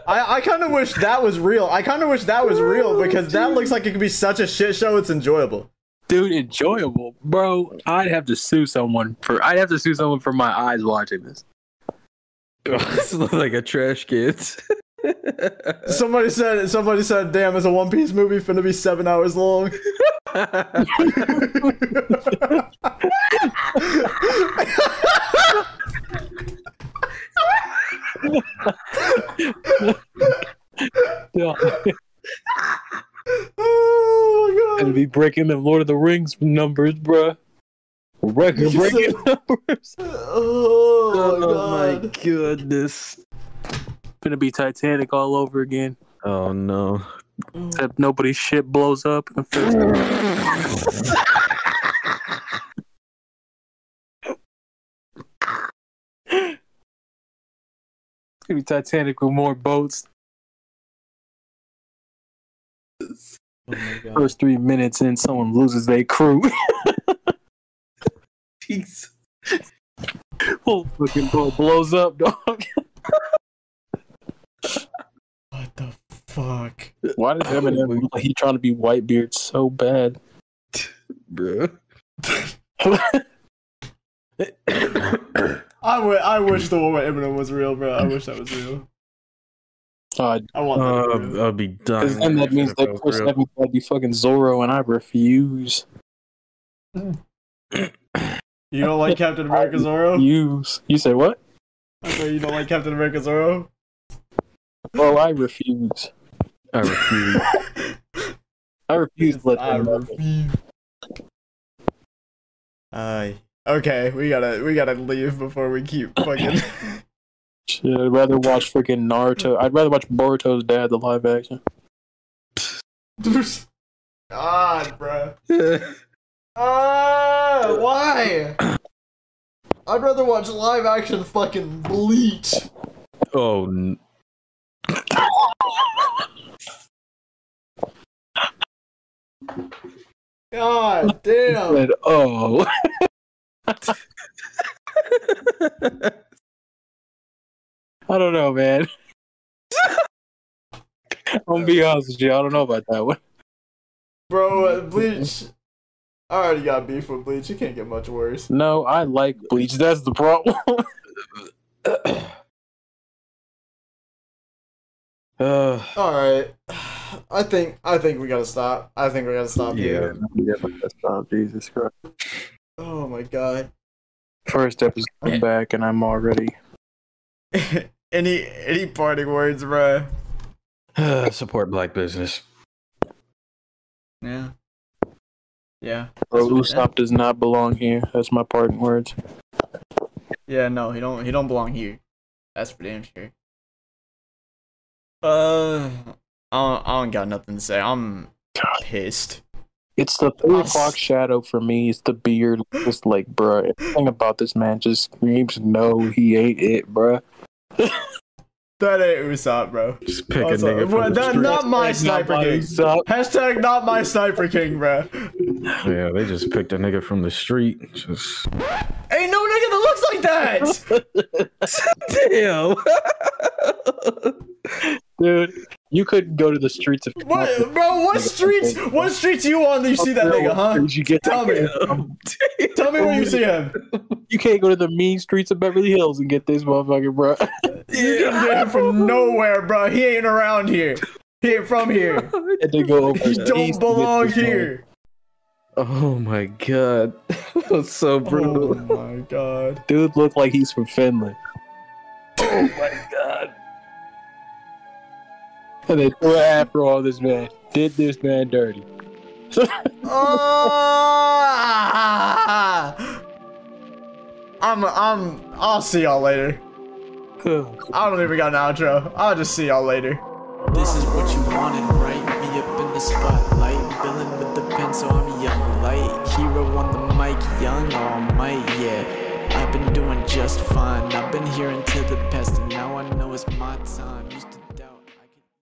I, I kind of wish that was real. I kind of wish that was real because dude, that looks like it could be such a shit show. It's enjoyable, dude. Enjoyable, bro. I'd have to sue someone for. I'd have to sue someone for my eyes watching this. This looks like a trash kid. Somebody said. Somebody said, "Damn, is a One Piece movie finna be seven hours long?" Oh my god! It'll be breaking the Lord of the Rings numbers, bruh. Record breaking numbers. Oh, oh my, god. my goodness! Gonna be Titanic all over again. Oh no! Except nobody's shit blows up. In the first it's gonna be Titanic with more boats. Oh my god. First three minutes in, someone loses their crew. Jeez. Whole fucking boat blows up, dog. What the fuck? Why did Eminem like he trying to be Whitebeard so bad? Bruh. I, w- I wish the one with Eminem was real, bro. I wish that was real. Uh, I want that to be real. I'll be done. Because then that means that Chris Evans would be fucking Zorro, and I refuse. You don't like Captain America Zorro? You you say what? I thought you don't like Captain America Zorro? Oh, I refuse. I refuse. I refuse. Let I refuse. Aye. Uh, okay, we gotta we gotta leave before we keep fucking. Shit, I'd rather watch freaking Naruto. I'd rather watch Boruto's dad the live action. God, bruh. Ah, why? I'd rather watch live action fucking Bleach. Oh. N- God damn. Said, oh. I don't know, man. I'm gonna be honest with you. I don't know about that one. Bro, uh, Bleach. I already got beef with Bleach. It can't get much worse. No, I like Bleach. That's the problem. uh, All right, I think I think we gotta stop. I think we gotta stop yeah, here. Yeah, we gotta stop. Jesus Christ. Oh my God. First episode I'm back, and I'm already. any any parting words, bro? Uh, support black business. Yeah. Yeah. Usopp does not belong here. That's my parting words. Yeah, no, he don't he don't belong here. That's for damn sure. Uh I don't, I don't got nothing to say. I'm pissed. It's the three o'clock shadow for me. It's the beard. It's like, bruh, everything about this man just screams no, he ain't it, bruh. That ain't Usopp, bro. Just pick also, a nigga from the street. Not my sniper not king. Hashtag not my sniper king, bro. Yeah, they just picked a nigga from the street. Just... Ain't no nigga that looks like that! Damn. Dude, you couldn't go to the streets of... What, bro, what streets What streets you on that you see that nigga, huh? You get Tell me. Tell me where you see him. You can't go to the mean streets of Beverly Hills and get this motherfucker, bro. You can get him from nowhere, bro. He ain't around here. He ain't from here. He don't belong here. Oh my god. That was so brutal. Oh my god. Dude looked like he's from Finland. Oh my god. And they threw after all this man. Did this man dirty. uh, I'm, I'm, I'll see y'all later. I don't even got an outro. I'll just see y'all later. This is what you wanted, right? Me up in the spotlight. Villain with the pen, so I'm young light. Hero on the mic, young all might, yeah. I've been doing just fine. I've been here until the past, and now I know it's my time.